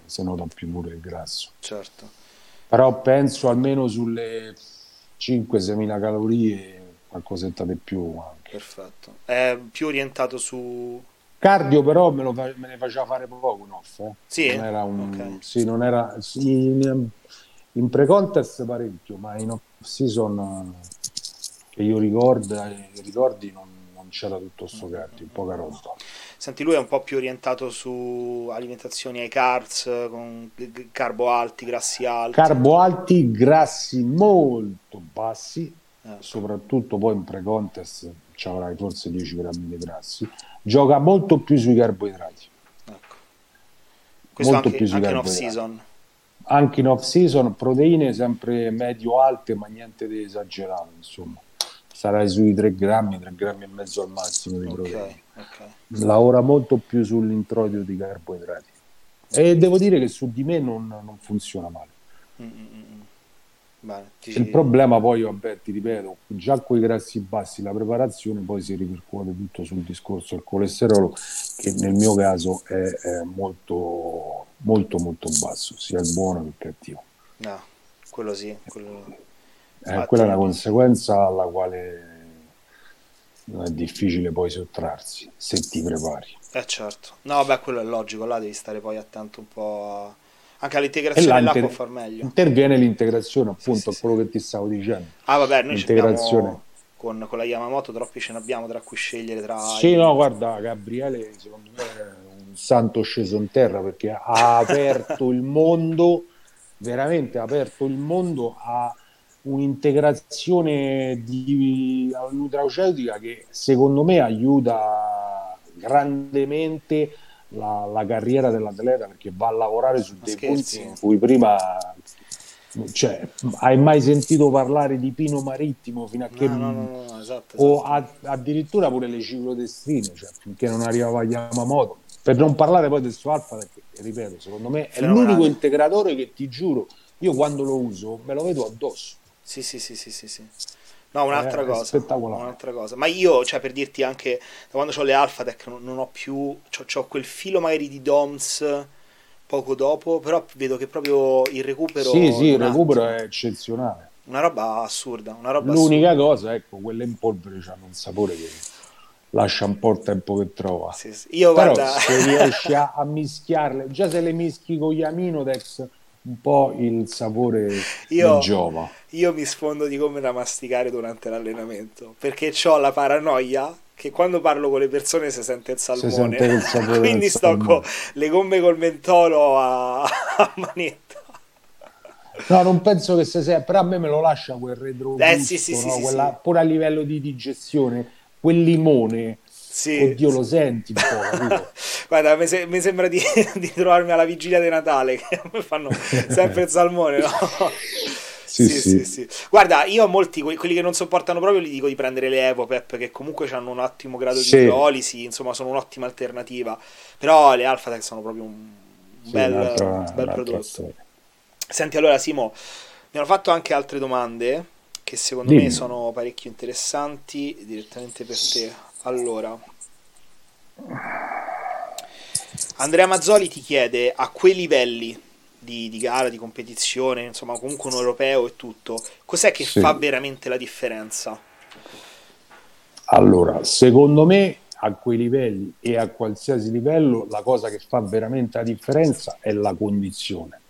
se nota più pure il grasso, certo. Però penso almeno sulle 5-6.000 calorie, qualcosetta di più anche. Perfetto, è più orientato su cardio, però me ne faceva fare poco in off, sì? Non era okay. Sì, non era in pre-contest parecchio, ma in off season che io ricordi non c'era tutto sto cardio, poca roba. Senti, lui è un po' più orientato su alimentazioni ai carbs, con carbo alti, grassi alti. Carbo alti, grassi molto bassi, soprattutto poi in pre-contest ci avrai forse 10 grammi di grassi. Gioca molto più sui carboidrati. Ecco. Questo molto anche, più sui carboidrati. In off-season. Anche in off-season, proteine sempre medio-alte, ma niente di esagerato, insomma. Sarai sui 3 grammi e mezzo al massimo di proteine. Okay. Lavora molto più sull'introito di carboidrati. E devo dire che su di me non funziona male. Bene, il problema poi, vabbè, ti ripeto, già con i grassi bassi la preparazione poi si ripercuote tutto sul discorso del colesterolo, che nel mio caso è molto molto molto basso, sia il buono che il cattivo. No, quello sì, quello... quella è una conseguenza alla quale è difficile poi sottrarsi se ti prepari. Certo. No, beh, quello è logico, là devi stare poi attento un po' anche all'integrazione, là può far meglio. Interviene l'integrazione, appunto, a quello che ti stavo dicendo. Vabbè, noi abbiamo con la Yamamoto troppi ce ne abbiamo tra cui scegliere tra. Sì, no, guarda, Gabriele secondo me è un santo sceso in terra, perché ha aperto il mondo, veramente ha aperto il mondo a un'integrazione nutraceutica che secondo me aiuta grandemente la carriera dell'atleta, perché va a lavorare su dei punti in cui prima cioè, hai mai sentito parlare di pino marittimo fino a che no, esatto. O addirittura pure le ciclodestrine, cioè, finché non arrivava Yamamoto, per non parlare poi del suo Alphatech, che ripeto, secondo me è l'unico integratore che, ti giuro, io quando lo uso me lo vedo addosso. Sì. No, un'altra cosa, ma io, cioè, per dirti, anche da quando ho le Alphatech non ho più, c'ho quel filo magari di DOMS poco dopo, però vedo che proprio il recupero, il recupero è eccezionale, una roba assurda, l'unica cosa, ecco, quelle in polvere hanno un sapore che lascia un po' il tempo che trova. Sì. Io, però, guarda, se riesci a mischiarle, già se le mischi con gli Aminotex un po' il sapore di giova. Io mi sfondo di come da masticare durante l'allenamento, perché ho la paranoia che quando parlo con le persone si sente il salmone, quindi sto con le gomme col mentolo a manetta. No, non penso che se però a me me lo lascia quel retrogusto, pure a livello di digestione, quel limone. Sì. Oddio, lo senti un po'. Guarda, mi sembra di trovarmi alla vigilia di Natale, che a me fanno sempre il salmone, no? Sì. Guarda, io a molti, quelli che non sopportano proprio, gli dico di prendere le Evopep, che comunque hanno un ottimo grado di idrolisi, insomma sono un'ottima alternativa, però le Alphatech sono proprio un bel prodotto. Senti, allora Simo, mi hanno fatto anche altre domande che secondo me sono parecchio interessanti, direttamente per te. Allora, Andrea Mazzoli ti chiede: a quei livelli di gara, di competizione, insomma comunque un europeo e tutto, cos'è che fa veramente la differenza? Allora, secondo me a quei livelli e a qualsiasi livello la cosa che fa veramente la differenza è la condizione,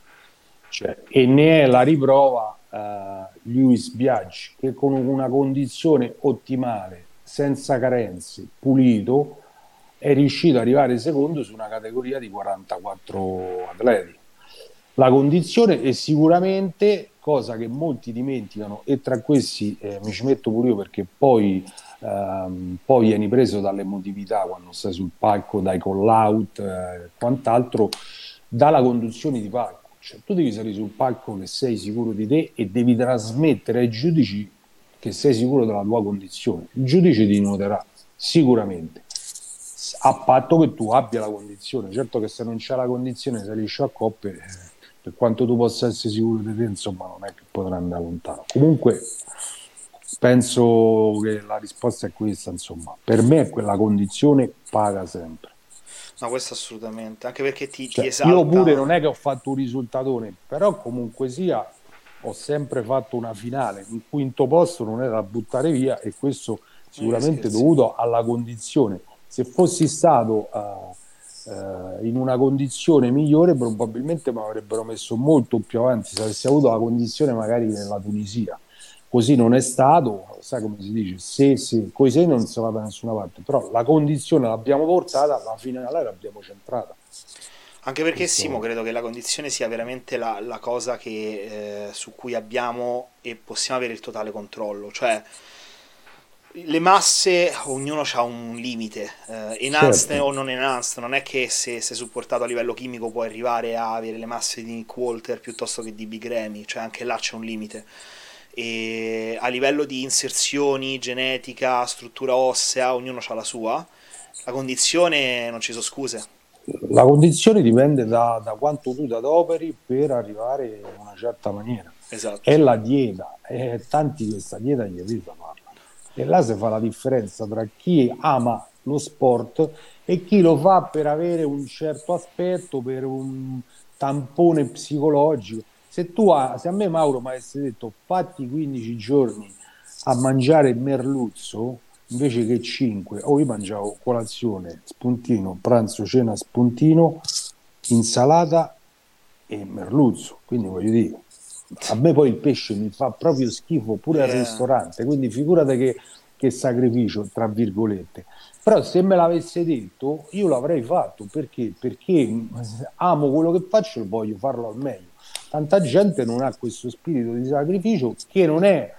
cioè, e ne è la riprova Louis Biaggi, che con una condizione ottimale, senza carenze, pulito, è riuscito ad arrivare secondo su una categoria di 44 atleti. La condizione è sicuramente cosa che molti dimenticano, e tra questi mi ci metto pure io, perché poi vieni preso dall'emotività quando stai sul palco, dai call out e quant'altro, dalla conduzione di palco. Cioè, tu devi salire sul palco che sei sicuro di te e devi trasmettere ai giudici che sei sicuro della tua condizione. Il giudice ti noterà sicuramente, a patto che tu abbia la condizione. Certo che se non c'è la condizione, se liscio a coppe, per quanto tu possa essere sicuro di te, insomma, non è che potrà andare lontano. Comunque penso che la risposta è questa, insomma, per me quella condizione paga sempre. No, questo assolutamente, anche perché ti esalta. Io pure non è che ho fatto un risultatone, però comunque sia ho sempre fatto una finale, il quinto posto non era da buttare via, e questo sicuramente dovuto alla condizione. Se fossi stato in una condizione migliore, probabilmente mi avrebbero messo molto più avanti, se avessi avuto la condizione magari nella Tunisia. Così non è stato, sai come si dice, se così non si va da nessuna parte, però la condizione l'abbiamo portata, la finale l'abbiamo centrata. Anche perché, Simo, credo che la condizione sia veramente la cosa che su cui abbiamo e possiamo avere il totale controllo. Cioè, le masse, ognuno ha un limite, enhanced o non enhanced. Non è che se supportato a livello chimico puoi arrivare a avere le masse di Nick Walter piuttosto che di Big Remy, cioè anche là c'è un limite. E a livello di inserzioni, genetica, struttura ossea, ognuno ha la sua. La condizione, non ci sono scuse. La condizione dipende da quanto tu adoperi per arrivare in una certa maniera. Esatto. È la dieta, tanti questa dieta gli evita farla. E là si fa la differenza tra chi ama lo sport e chi lo fa per avere un certo aspetto, per un tampone psicologico. Se a me Mauro mi avesse detto fatti 15 giorni a mangiare merluzzo invece che 5, io mangiavo colazione, spuntino, pranzo, cena, spuntino, insalata e merluzzo. Quindi voglio dire, a me poi il pesce mi fa proprio schifo pure al ristorante, quindi figurate che sacrificio, tra virgolette. Però se me l'avesse detto io l'avrei fatto, perché amo quello che faccio e voglio farlo al meglio. Tanta gente non ha questo spirito di sacrificio, che non è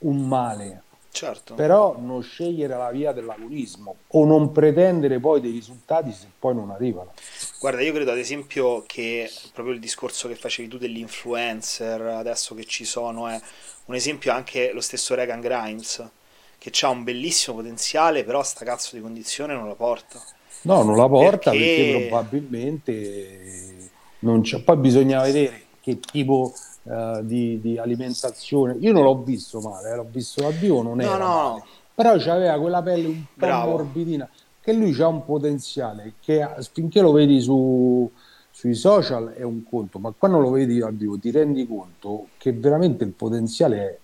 un male, Certo. Però non scegliere la via dell'agonismo o non pretendere poi dei risultati se poi non arrivano. Guarda, io credo ad esempio che proprio il discorso che facevi tu dell'influencer adesso che ci sono è un esempio anche lo stesso Regan Grimes, che ha un bellissimo potenziale, però sta cazzo di condizione non la porta. No, non la porta perché probabilmente non c'è. Poi bisogna vedere che tipo di alimentazione. Io non l'ho visto male, l'ho visto da Dio, non era male. Però c'aveva quella pelle un po' morbidina, che lui c'ha un potenziale che finché lo vedi sui social è un conto, ma quando lo vedi da Dio ti rendi conto che veramente il potenziale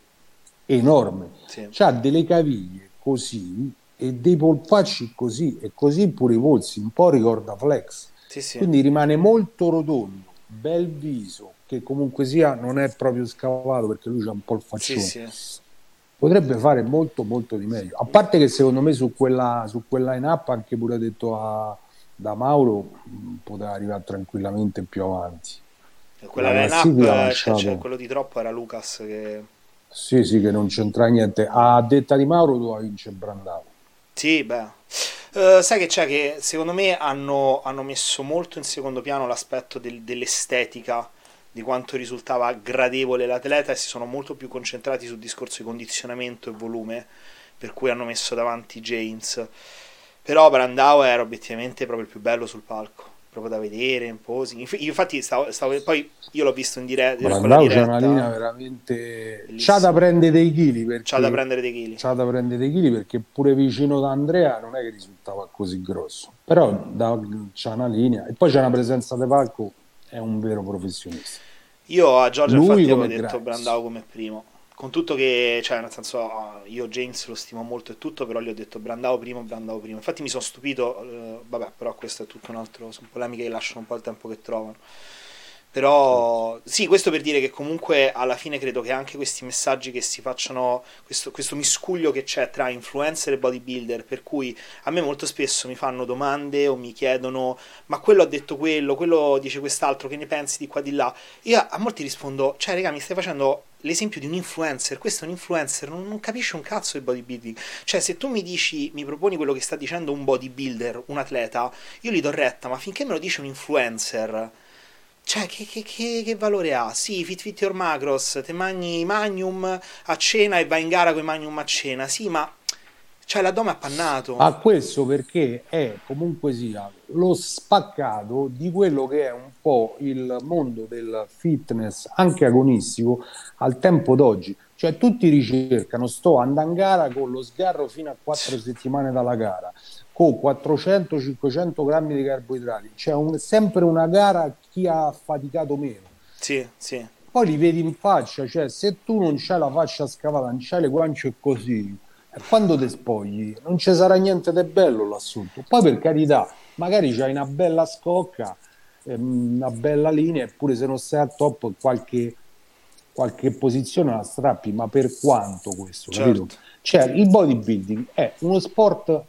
è enorme. Sì. C'ha delle caviglie così e dei polpacci così, e così pure i polsi, un po' ricorda Flex. Sì, sì. Quindi rimane molto rotondo, bel viso, che comunque sia non è proprio scavato perché lui c'ha un po' il faccione. Sì, sì. Potrebbe fare molto molto di meglio, a parte che secondo me su quella line up, anche pure detto da Mauro, potrà arrivare tranquillamente più avanti. E quella line up, cioè, quello di troppo era Lucas che... Sì, sì, che non c'entra niente. A detta di Mauro doveva vincere Brandau. Sì, beh, sai che c'è, che secondo me hanno messo molto in secondo piano l'aspetto dell'estetica, di quanto risultava gradevole l'atleta, e si sono molto più concentrati sul discorso di condizionamento e volume, per cui hanno messo davanti James. Però Brandau era obiettivamente proprio il più bello sul palco, proprio da vedere, in posi. Infatti poi io l'ho visto in diretta. Brandau c'è una linea veramente... Bellissima. C'ha da prendere dei chili perché pure vicino da Andrea non è che risultava così grosso, però c'ha una linea, e poi c'è una presenza di palco, è un vero professionista. Io a Giorgio infatti avevo detto Brandau come primo, con tutto che, cioè, nel senso, io James lo stimo molto e tutto, però gli ho detto Brandau primo. Infatti mi sono stupito, vabbè, però questo è tutto un altro, sono polemiche che lasciano un po' il tempo che trovano. Però sì, questo per dire che comunque alla fine credo che anche questi messaggi che si facciano, questo miscuglio che c'è tra influencer e bodybuilder, per cui a me molto spesso mi fanno domande o mi chiedono: ma quello ha detto quello dice quest'altro, che ne pensi di qua di là? Io a molti rispondo: cioè, raga, mi stai facendo l'esempio di un influencer, questo è un influencer, non capisce un cazzo di bodybuilding. Cioè, se tu mi proponi quello che sta dicendo un bodybuilder, un atleta, io gli do retta, ma finché me lo dice un influencer, cioè, che valore ha? Sì, fit your macros, te mangi magnum a cena e vai in gara con i magnum a cena. Sì, ma cioè l'addome appannato. Ma questo perché è comunque sia lo spaccato di quello che è un po' il mondo del fitness, anche agonistico, al tempo d'oggi. Cioè tutti ricercano, sto andando in gara con lo sgarro fino a 4 settimane dalla gara, con 400-500 grammi di carboidrati, c'è sempre una gara a chi ha faticato meno. Sì, sì. Poi li vedi in faccia, cioè se tu non c'hai la faccia scavata, non c'hai le guance così, quando te spogli non ci sarà niente di bello l'assunto. Poi per carità, magari c'hai una bella scocca, una bella linea, eppure se non sei a top qualche posizione la strappi, ma per quanto questo, certo. Capito? Cioè il bodybuilding è uno sport,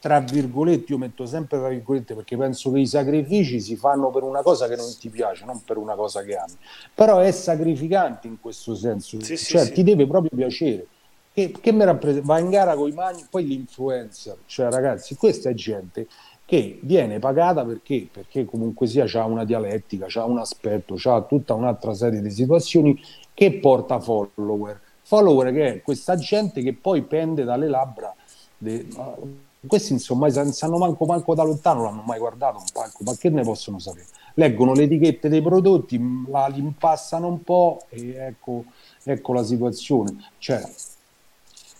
tra virgolette, io metto sempre tra virgolette perché penso che i sacrifici si fanno per una cosa che non ti piace, non per una cosa che ami, però è sacrificante in questo senso, sì, cioè sì, ti sì. Deve proprio piacere. Che mi rappresenta? Va in gara con i mani, poi l'influencer, cioè ragazzi, questa è gente che viene pagata perché comunque sia c'ha una dialettica, c'ha un aspetto, c'ha tutta un'altra serie di situazioni che porta follower, che è questa gente che poi pende dalle labbra questi, insomma, sanno manco da lontano, l'hanno mai guardato un palco, ma che ne possono sapere? Leggono le etichette dei prodotti, la impassano un po' e ecco la situazione. Cioè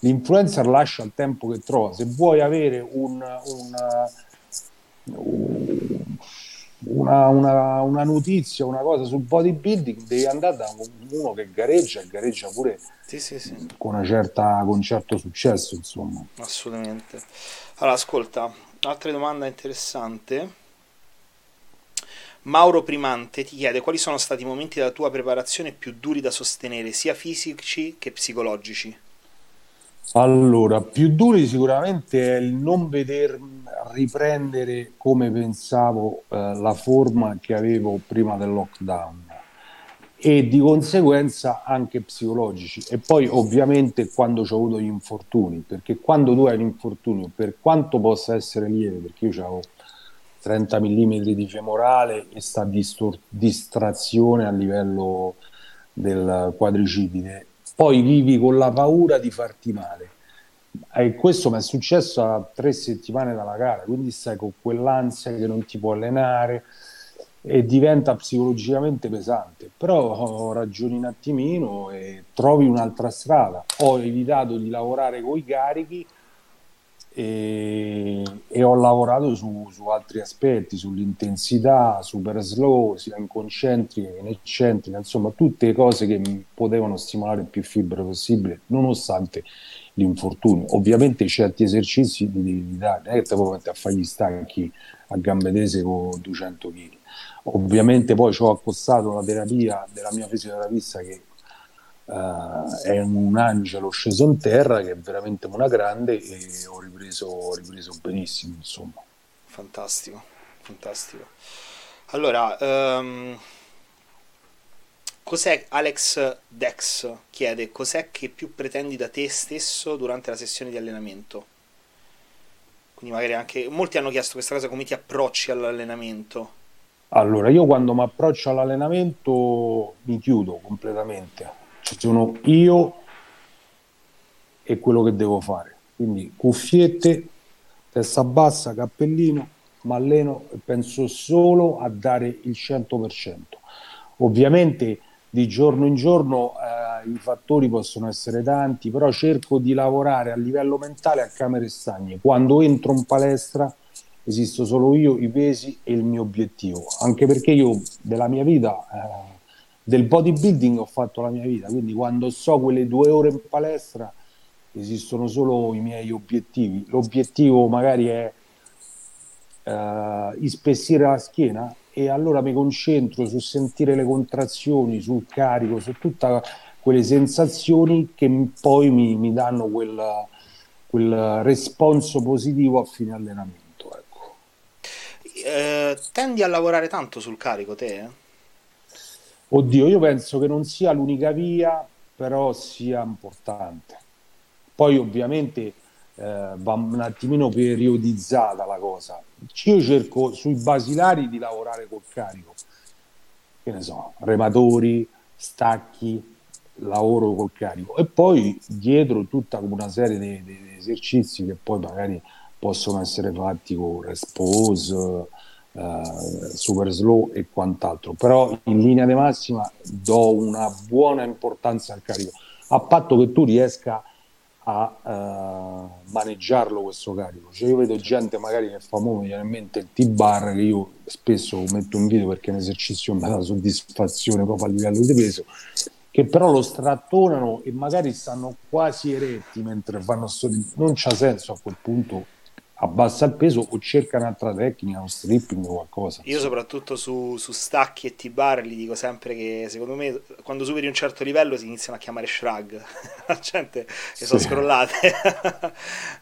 l'influencer lascia il tempo che trova. Se vuoi avere una notizia, una cosa sul bodybuilding, devi andare da uno che gareggia pure, sì, sì, sì, con un certo successo, insomma. Assolutamente. Allora, ascolta, altra domanda interessante. Mauro Primante ti chiede: quali sono stati i momenti della tua preparazione più duri da sostenere, sia fisici che psicologici? Allora, più duri sicuramente è il non veder riprendere come pensavo la forma che avevo prima del lockdown, e di conseguenza anche psicologici. E poi ovviamente quando ho avuto gli infortuni, perché quando tu hai un infortunio, per quanto possa essere lieve, perché io avevo 30 mm di femorale e sta distrazione a livello del quadricipite, poi vivi con la paura di farti male, e questo mi è successo a 3 settimane dalla gara, quindi stai con quell'ansia che non ti può allenare e diventa psicologicamente pesante. Però ragioni un attimino e trovi un'altra strada. Ho evitato di lavorare con i carichi e ho lavorato su altri aspetti, sull'intensità, super slow, sia in concentrica che in eccentrica, insomma tutte le cose che mi potevano stimolare più fibre possibile, nonostante l'infortunio. Ovviamente certi esercizi li devi evitare, non è che te puoi mettere a fare gli stanchi a gambe tese con 200 kg. Ovviamente poi ci ho accostato la terapia della mia fisioterapista, che è un angelo sceso in terra, che è veramente una grande, e ho ripreso benissimo, insomma. Fantastico. Allora, cos'è, Alex Dex chiede, cos'è che più pretendi da te stesso durante la sessione di allenamento? Quindi magari anche, molti hanno chiesto questa cosa, come ti approcci all'allenamento? Allora, io quando mi approccio all'allenamento mi chiudo completamente, cioè sono io e quello che devo fare, quindi cuffiette, testa bassa, cappellino, mi alleno e penso solo a dare il 100%. Ovviamente di giorno in giorno i fattori possono essere tanti, però cerco di lavorare a livello mentale a camere stagne. Quando entro in palestra esisto solo io, i pesi e il mio obiettivo, anche perché io della mia vita, del bodybuilding ho fatto la mia vita, quindi quando so quelle 2 ore in palestra esistono solo i miei obiettivi. L'obiettivo magari è ispessire la schiena, e allora mi concentro su sentire le contrazioni, sul carico, su tutte quelle sensazioni che poi mi danno quel responso positivo a fine allenamento. Tendi a lavorare tanto sul carico te? Oddio, io penso che non sia l'unica via, però sia importante. Poi ovviamente va un attimino periodizzata la cosa. Io cerco sui basilari di lavorare col carico, che ne so, rematori, stacchi, lavoro col carico, e poi dietro tutta una serie di esercizi che poi magari possono essere fatti con respose, super slow e quant'altro, però in linea di massima do una buona importanza al carico, a patto che tu riesca a maneggiarlo questo carico. Cioè io vedo gente magari che fa, mi viene in mente il T-bar, che io spesso metto in video perché è un esercizio che mi dà soddisfazione proprio a livello di peso, che però lo strattonano e magari stanno quasi eretti mentre fanno non c'ha senso. A quel punto abbassa il peso o cerca un'altra tecnica, uno stripping o qualcosa. Io soprattutto su stacchi e T-bar gli dico sempre che secondo me quando superi un certo livello si iniziano a chiamare shrug la gente che sono scrollate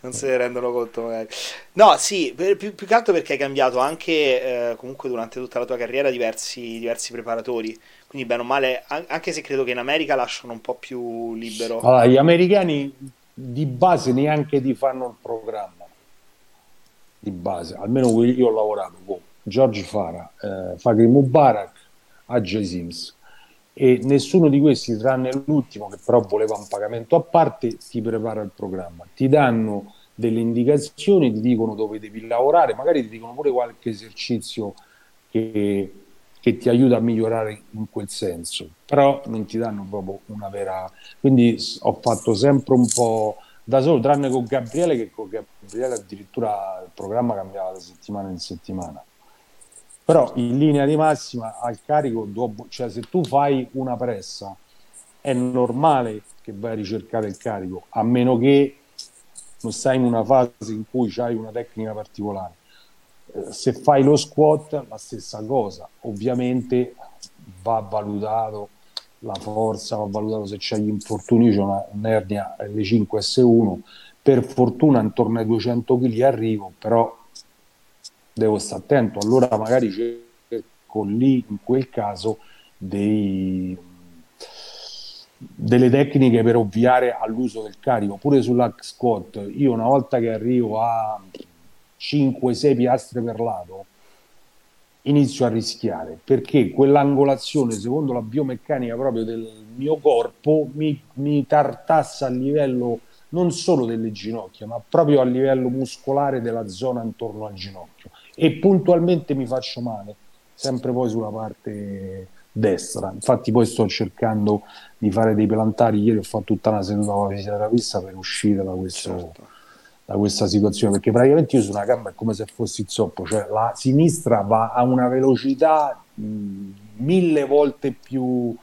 non se ne rendono conto magari. No, sì, più che altro perché hai cambiato anche comunque durante tutta la tua carriera diversi preparatori, quindi bene o male, anche se credo che in America lasciano un po' più libero. Allora, gli americani di base neanche ti fanno il programma di base, almeno io ho lavorato con Giorgio Fara, Fakri Mubarak, AJ Sims, e nessuno di questi, tranne l'ultimo che però voleva un pagamento a parte, ti prepara il programma, ti danno delle indicazioni, ti dicono dove devi lavorare, magari ti dicono pure qualche esercizio che ti aiuta a migliorare in quel senso, però non ti danno proprio una vera. Quindi ho fatto sempre un po' da solo, tranne con Gabriele, che con Gabriele addirittura il programma cambiava da settimana in settimana. Però in linea di massima al carico, cioè se tu fai una pressa è normale che vai a ricercare il carico, a meno che non stai in una fase in cui hai una tecnica particolare. Se fai lo squat la stessa cosa, ovviamente va valutato la forza, va valutato se c'è gli infortuni. C'è un'ernia L5S1, per fortuna intorno ai 200 kg arrivo, però devo stare attento, allora magari cerco lì in quel caso delle tecniche per ovviare all'uso del carico, pure sull'hack squat. Io una volta che arrivo a 5-6 piastre per lato inizio a rischiare, perché quell'angolazione, secondo la biomeccanica proprio del mio corpo, mi tartassa a livello non solo delle ginocchia, ma proprio a livello muscolare della zona intorno al ginocchio, e puntualmente mi faccio male, sempre poi sulla parte destra. Infatti poi sto cercando di fare dei plantari, ieri ho fatto tutta una seduta con la fisioterapista per uscire da questo... Certo. Da questa situazione, perché praticamente io su una gamba è come se fossi zoppo, cioè la sinistra va a una velocità 1000 volte più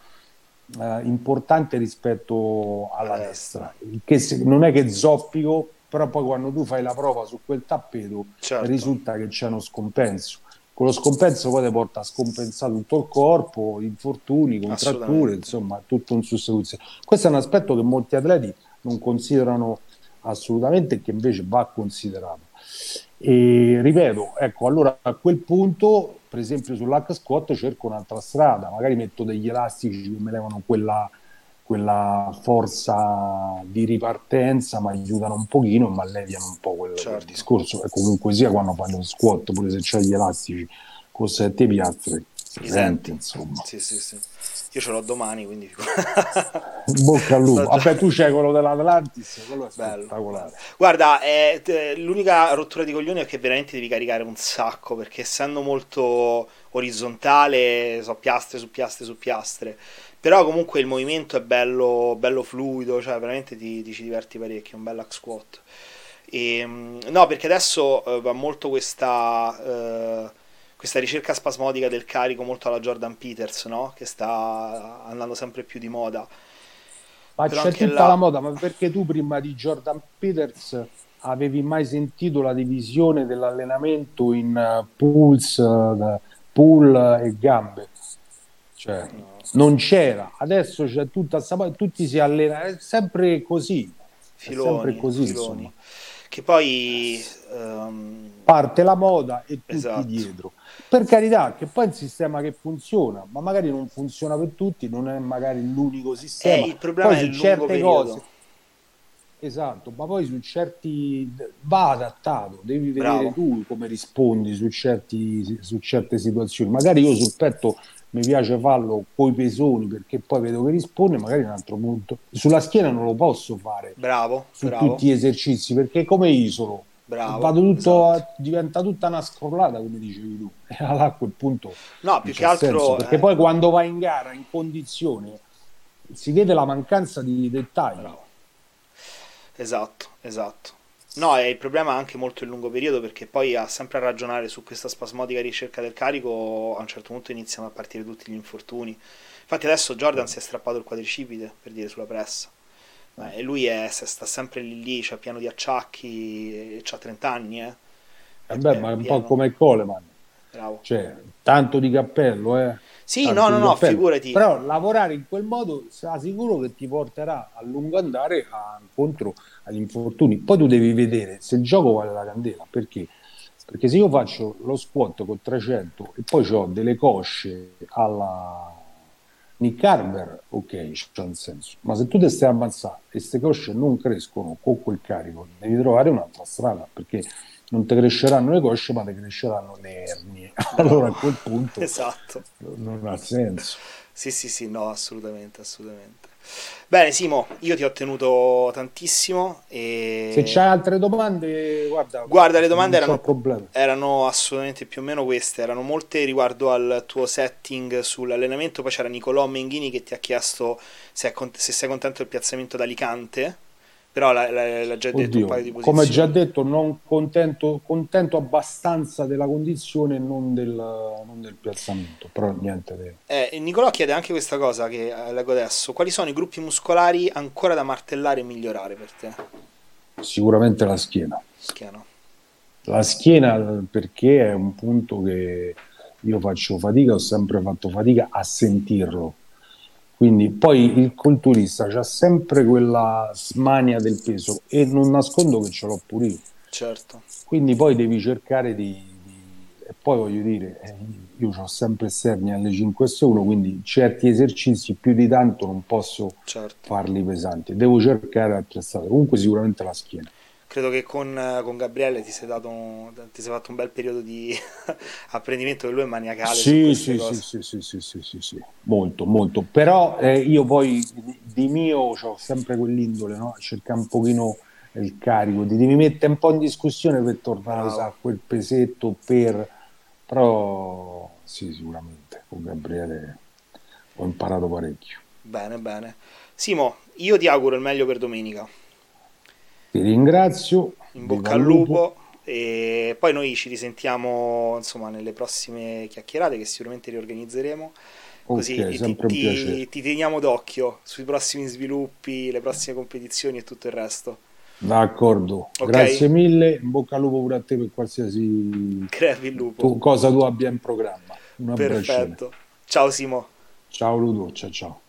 importante rispetto alla destra, che non è che zoppico, però poi quando tu fai la prova su quel tappeto, certo, risulta che c'è uno scompenso. Con lo scompenso poi ti porta a scompensare tutto il corpo, infortuni, contratture, insomma tutto un susseguirsi. Questo è un aspetto che molti atleti non considerano assolutamente, che invece va considerato. E ripeto, ecco, allora a quel punto, per esempio sull'hack squat cerco un'altra strada, magari metto degli elastici che mi levano quella forza di ripartenza, mi aiutano un pochino e mi alleviano un po' quel discorso. E comunque sia, quando fanno un squat, pure se c'è gli elastici con 7 piastre, si sente, insomma. Sì. Io ce l'ho domani, quindi bocca al lupo. Vabbè, tu c'hai quello dell'Atlantis, quello è bello, spettacolare. Guarda, l'unica rottura di coglioni è che veramente devi caricare un sacco, perché essendo molto orizzontale, piastre su piastre su piastre, però comunque il movimento è bello, bello fluido, cioè veramente ti ci diverti parecchio, un bel hack squat. E, no, perché adesso va molto questa ricerca spasmodica del carico, molto alla Jordan Peterson, no? Che sta andando sempre più di moda. Ma però c'è tutta la moda, ma perché tu prima di Jordan Peterson avevi mai sentito la divisione dell'allenamento in pull e gambe? Cioè, no, non c'era. Adesso c'è tutta tutti si allenano, è sempre così. Filoni. Che poi parte la moda e tutti dietro, per carità, che poi è un sistema che funziona, ma magari non funziona per tutti, non è magari l'unico sistema. Il problema poi è su certe periodo. Cose, esatto, ma poi su certi va adattato, devi vedere tu come rispondi su certe situazioni. Magari io sul petto mi piace farlo coi pesoni, perché poi vedo che risponde, magari un altro punto. Sulla schiena non lo posso fare su tutti gli esercizi, perché come isolo vado tutto diventa tutta una scrollata, come dicevi tu, e allora a quel punto no, più che altro senso, perché poi quando vai in gara in condizione si vede la mancanza di dettagli. Esatto. No, il problema è anche molto il lungo periodo, perché poi ha sempre a ragionare su questa spasmodica ricerca del carico. A un certo punto iniziano a partire tutti gli infortuni. Infatti adesso Jordan si è strappato il quadricipite, per dire, sulla pressa, e lui sta sempre lì, c'ha pieno di acciacchi, c'ha 30 anni ma è un po' come Coleman, cioè tanto di cappello sì, tanto no, figurati, però lavorare in quel modo sarà sicuro che ti porterà a lungo andare incontro agli infortuni. Poi tu devi vedere se il gioco vale la candela, perché se io faccio lo squat con 300 e poi ho delle cosce alla Nick Carver, ok, c'è un senso, ma se tu ti stai avanzando e queste cosce non crescono con quel carico, devi trovare un'altra strada, perché non ti cresceranno le cosce, ma ti cresceranno le ernie. Allora a quel punto non ha senso. Sì, no, assolutamente. Bene, Simo, io ti ho tenuto tantissimo. E... se c'hai altre domande, guarda, le domande erano assolutamente più o meno queste. Erano molte riguardo al tuo setting sull'allenamento. Poi c'era Nicolò Menghini che ti ha chiesto se sei contento del piazzamento d'Alicante. Però l'ha già detto un paio di posizioni. Come già detto, non contento abbastanza della condizione, non del piazzamento, però niente. Nicolò chiede anche questa cosa che leggo adesso: quali sono i gruppi muscolari ancora da martellare e migliorare per te? Sicuramente la schiena. La schiena, perché è un punto che io faccio fatica, ho sempre fatto fatica a sentirlo. Quindi poi il culturista c'ha sempre quella smania del peso, e non nascondo che ce l'ho pure io. Certo. Quindi poi devi cercare di... Poi voglio dire, io ho sempre esterni alle 5 e solo, quindi certi esercizi più di tanto non posso farli pesanti, devo cercare di attrezzare comunque sicuramente la schiena. Credo che con Gabriele ti sei fatto un bel periodo di apprendimento, che lui è maniacale. Sì, molto. Però io poi di mio ho sempre quell'indole, no? Cercare un pochino il carico, di mi mette un po' in discussione per tornare a usare quel pesetto Però sì, sicuramente con Gabriele ho imparato parecchio. Bene. Simo, io ti auguro il meglio per domenica. Ti ringrazio. In bocca al lupo. E poi noi ci risentiamo, insomma, nelle prossime chiacchierate che sicuramente riorganizzeremo. Così ti teniamo d'occhio sui prossimi sviluppi, le prossime competizioni e tutto il resto. D'accordo, okay. Grazie mille, in bocca al lupo pure a te per qualsiasi cosa tu abbia in programma. Perfetto, ciao Simo. Ciao Ludo, ciao.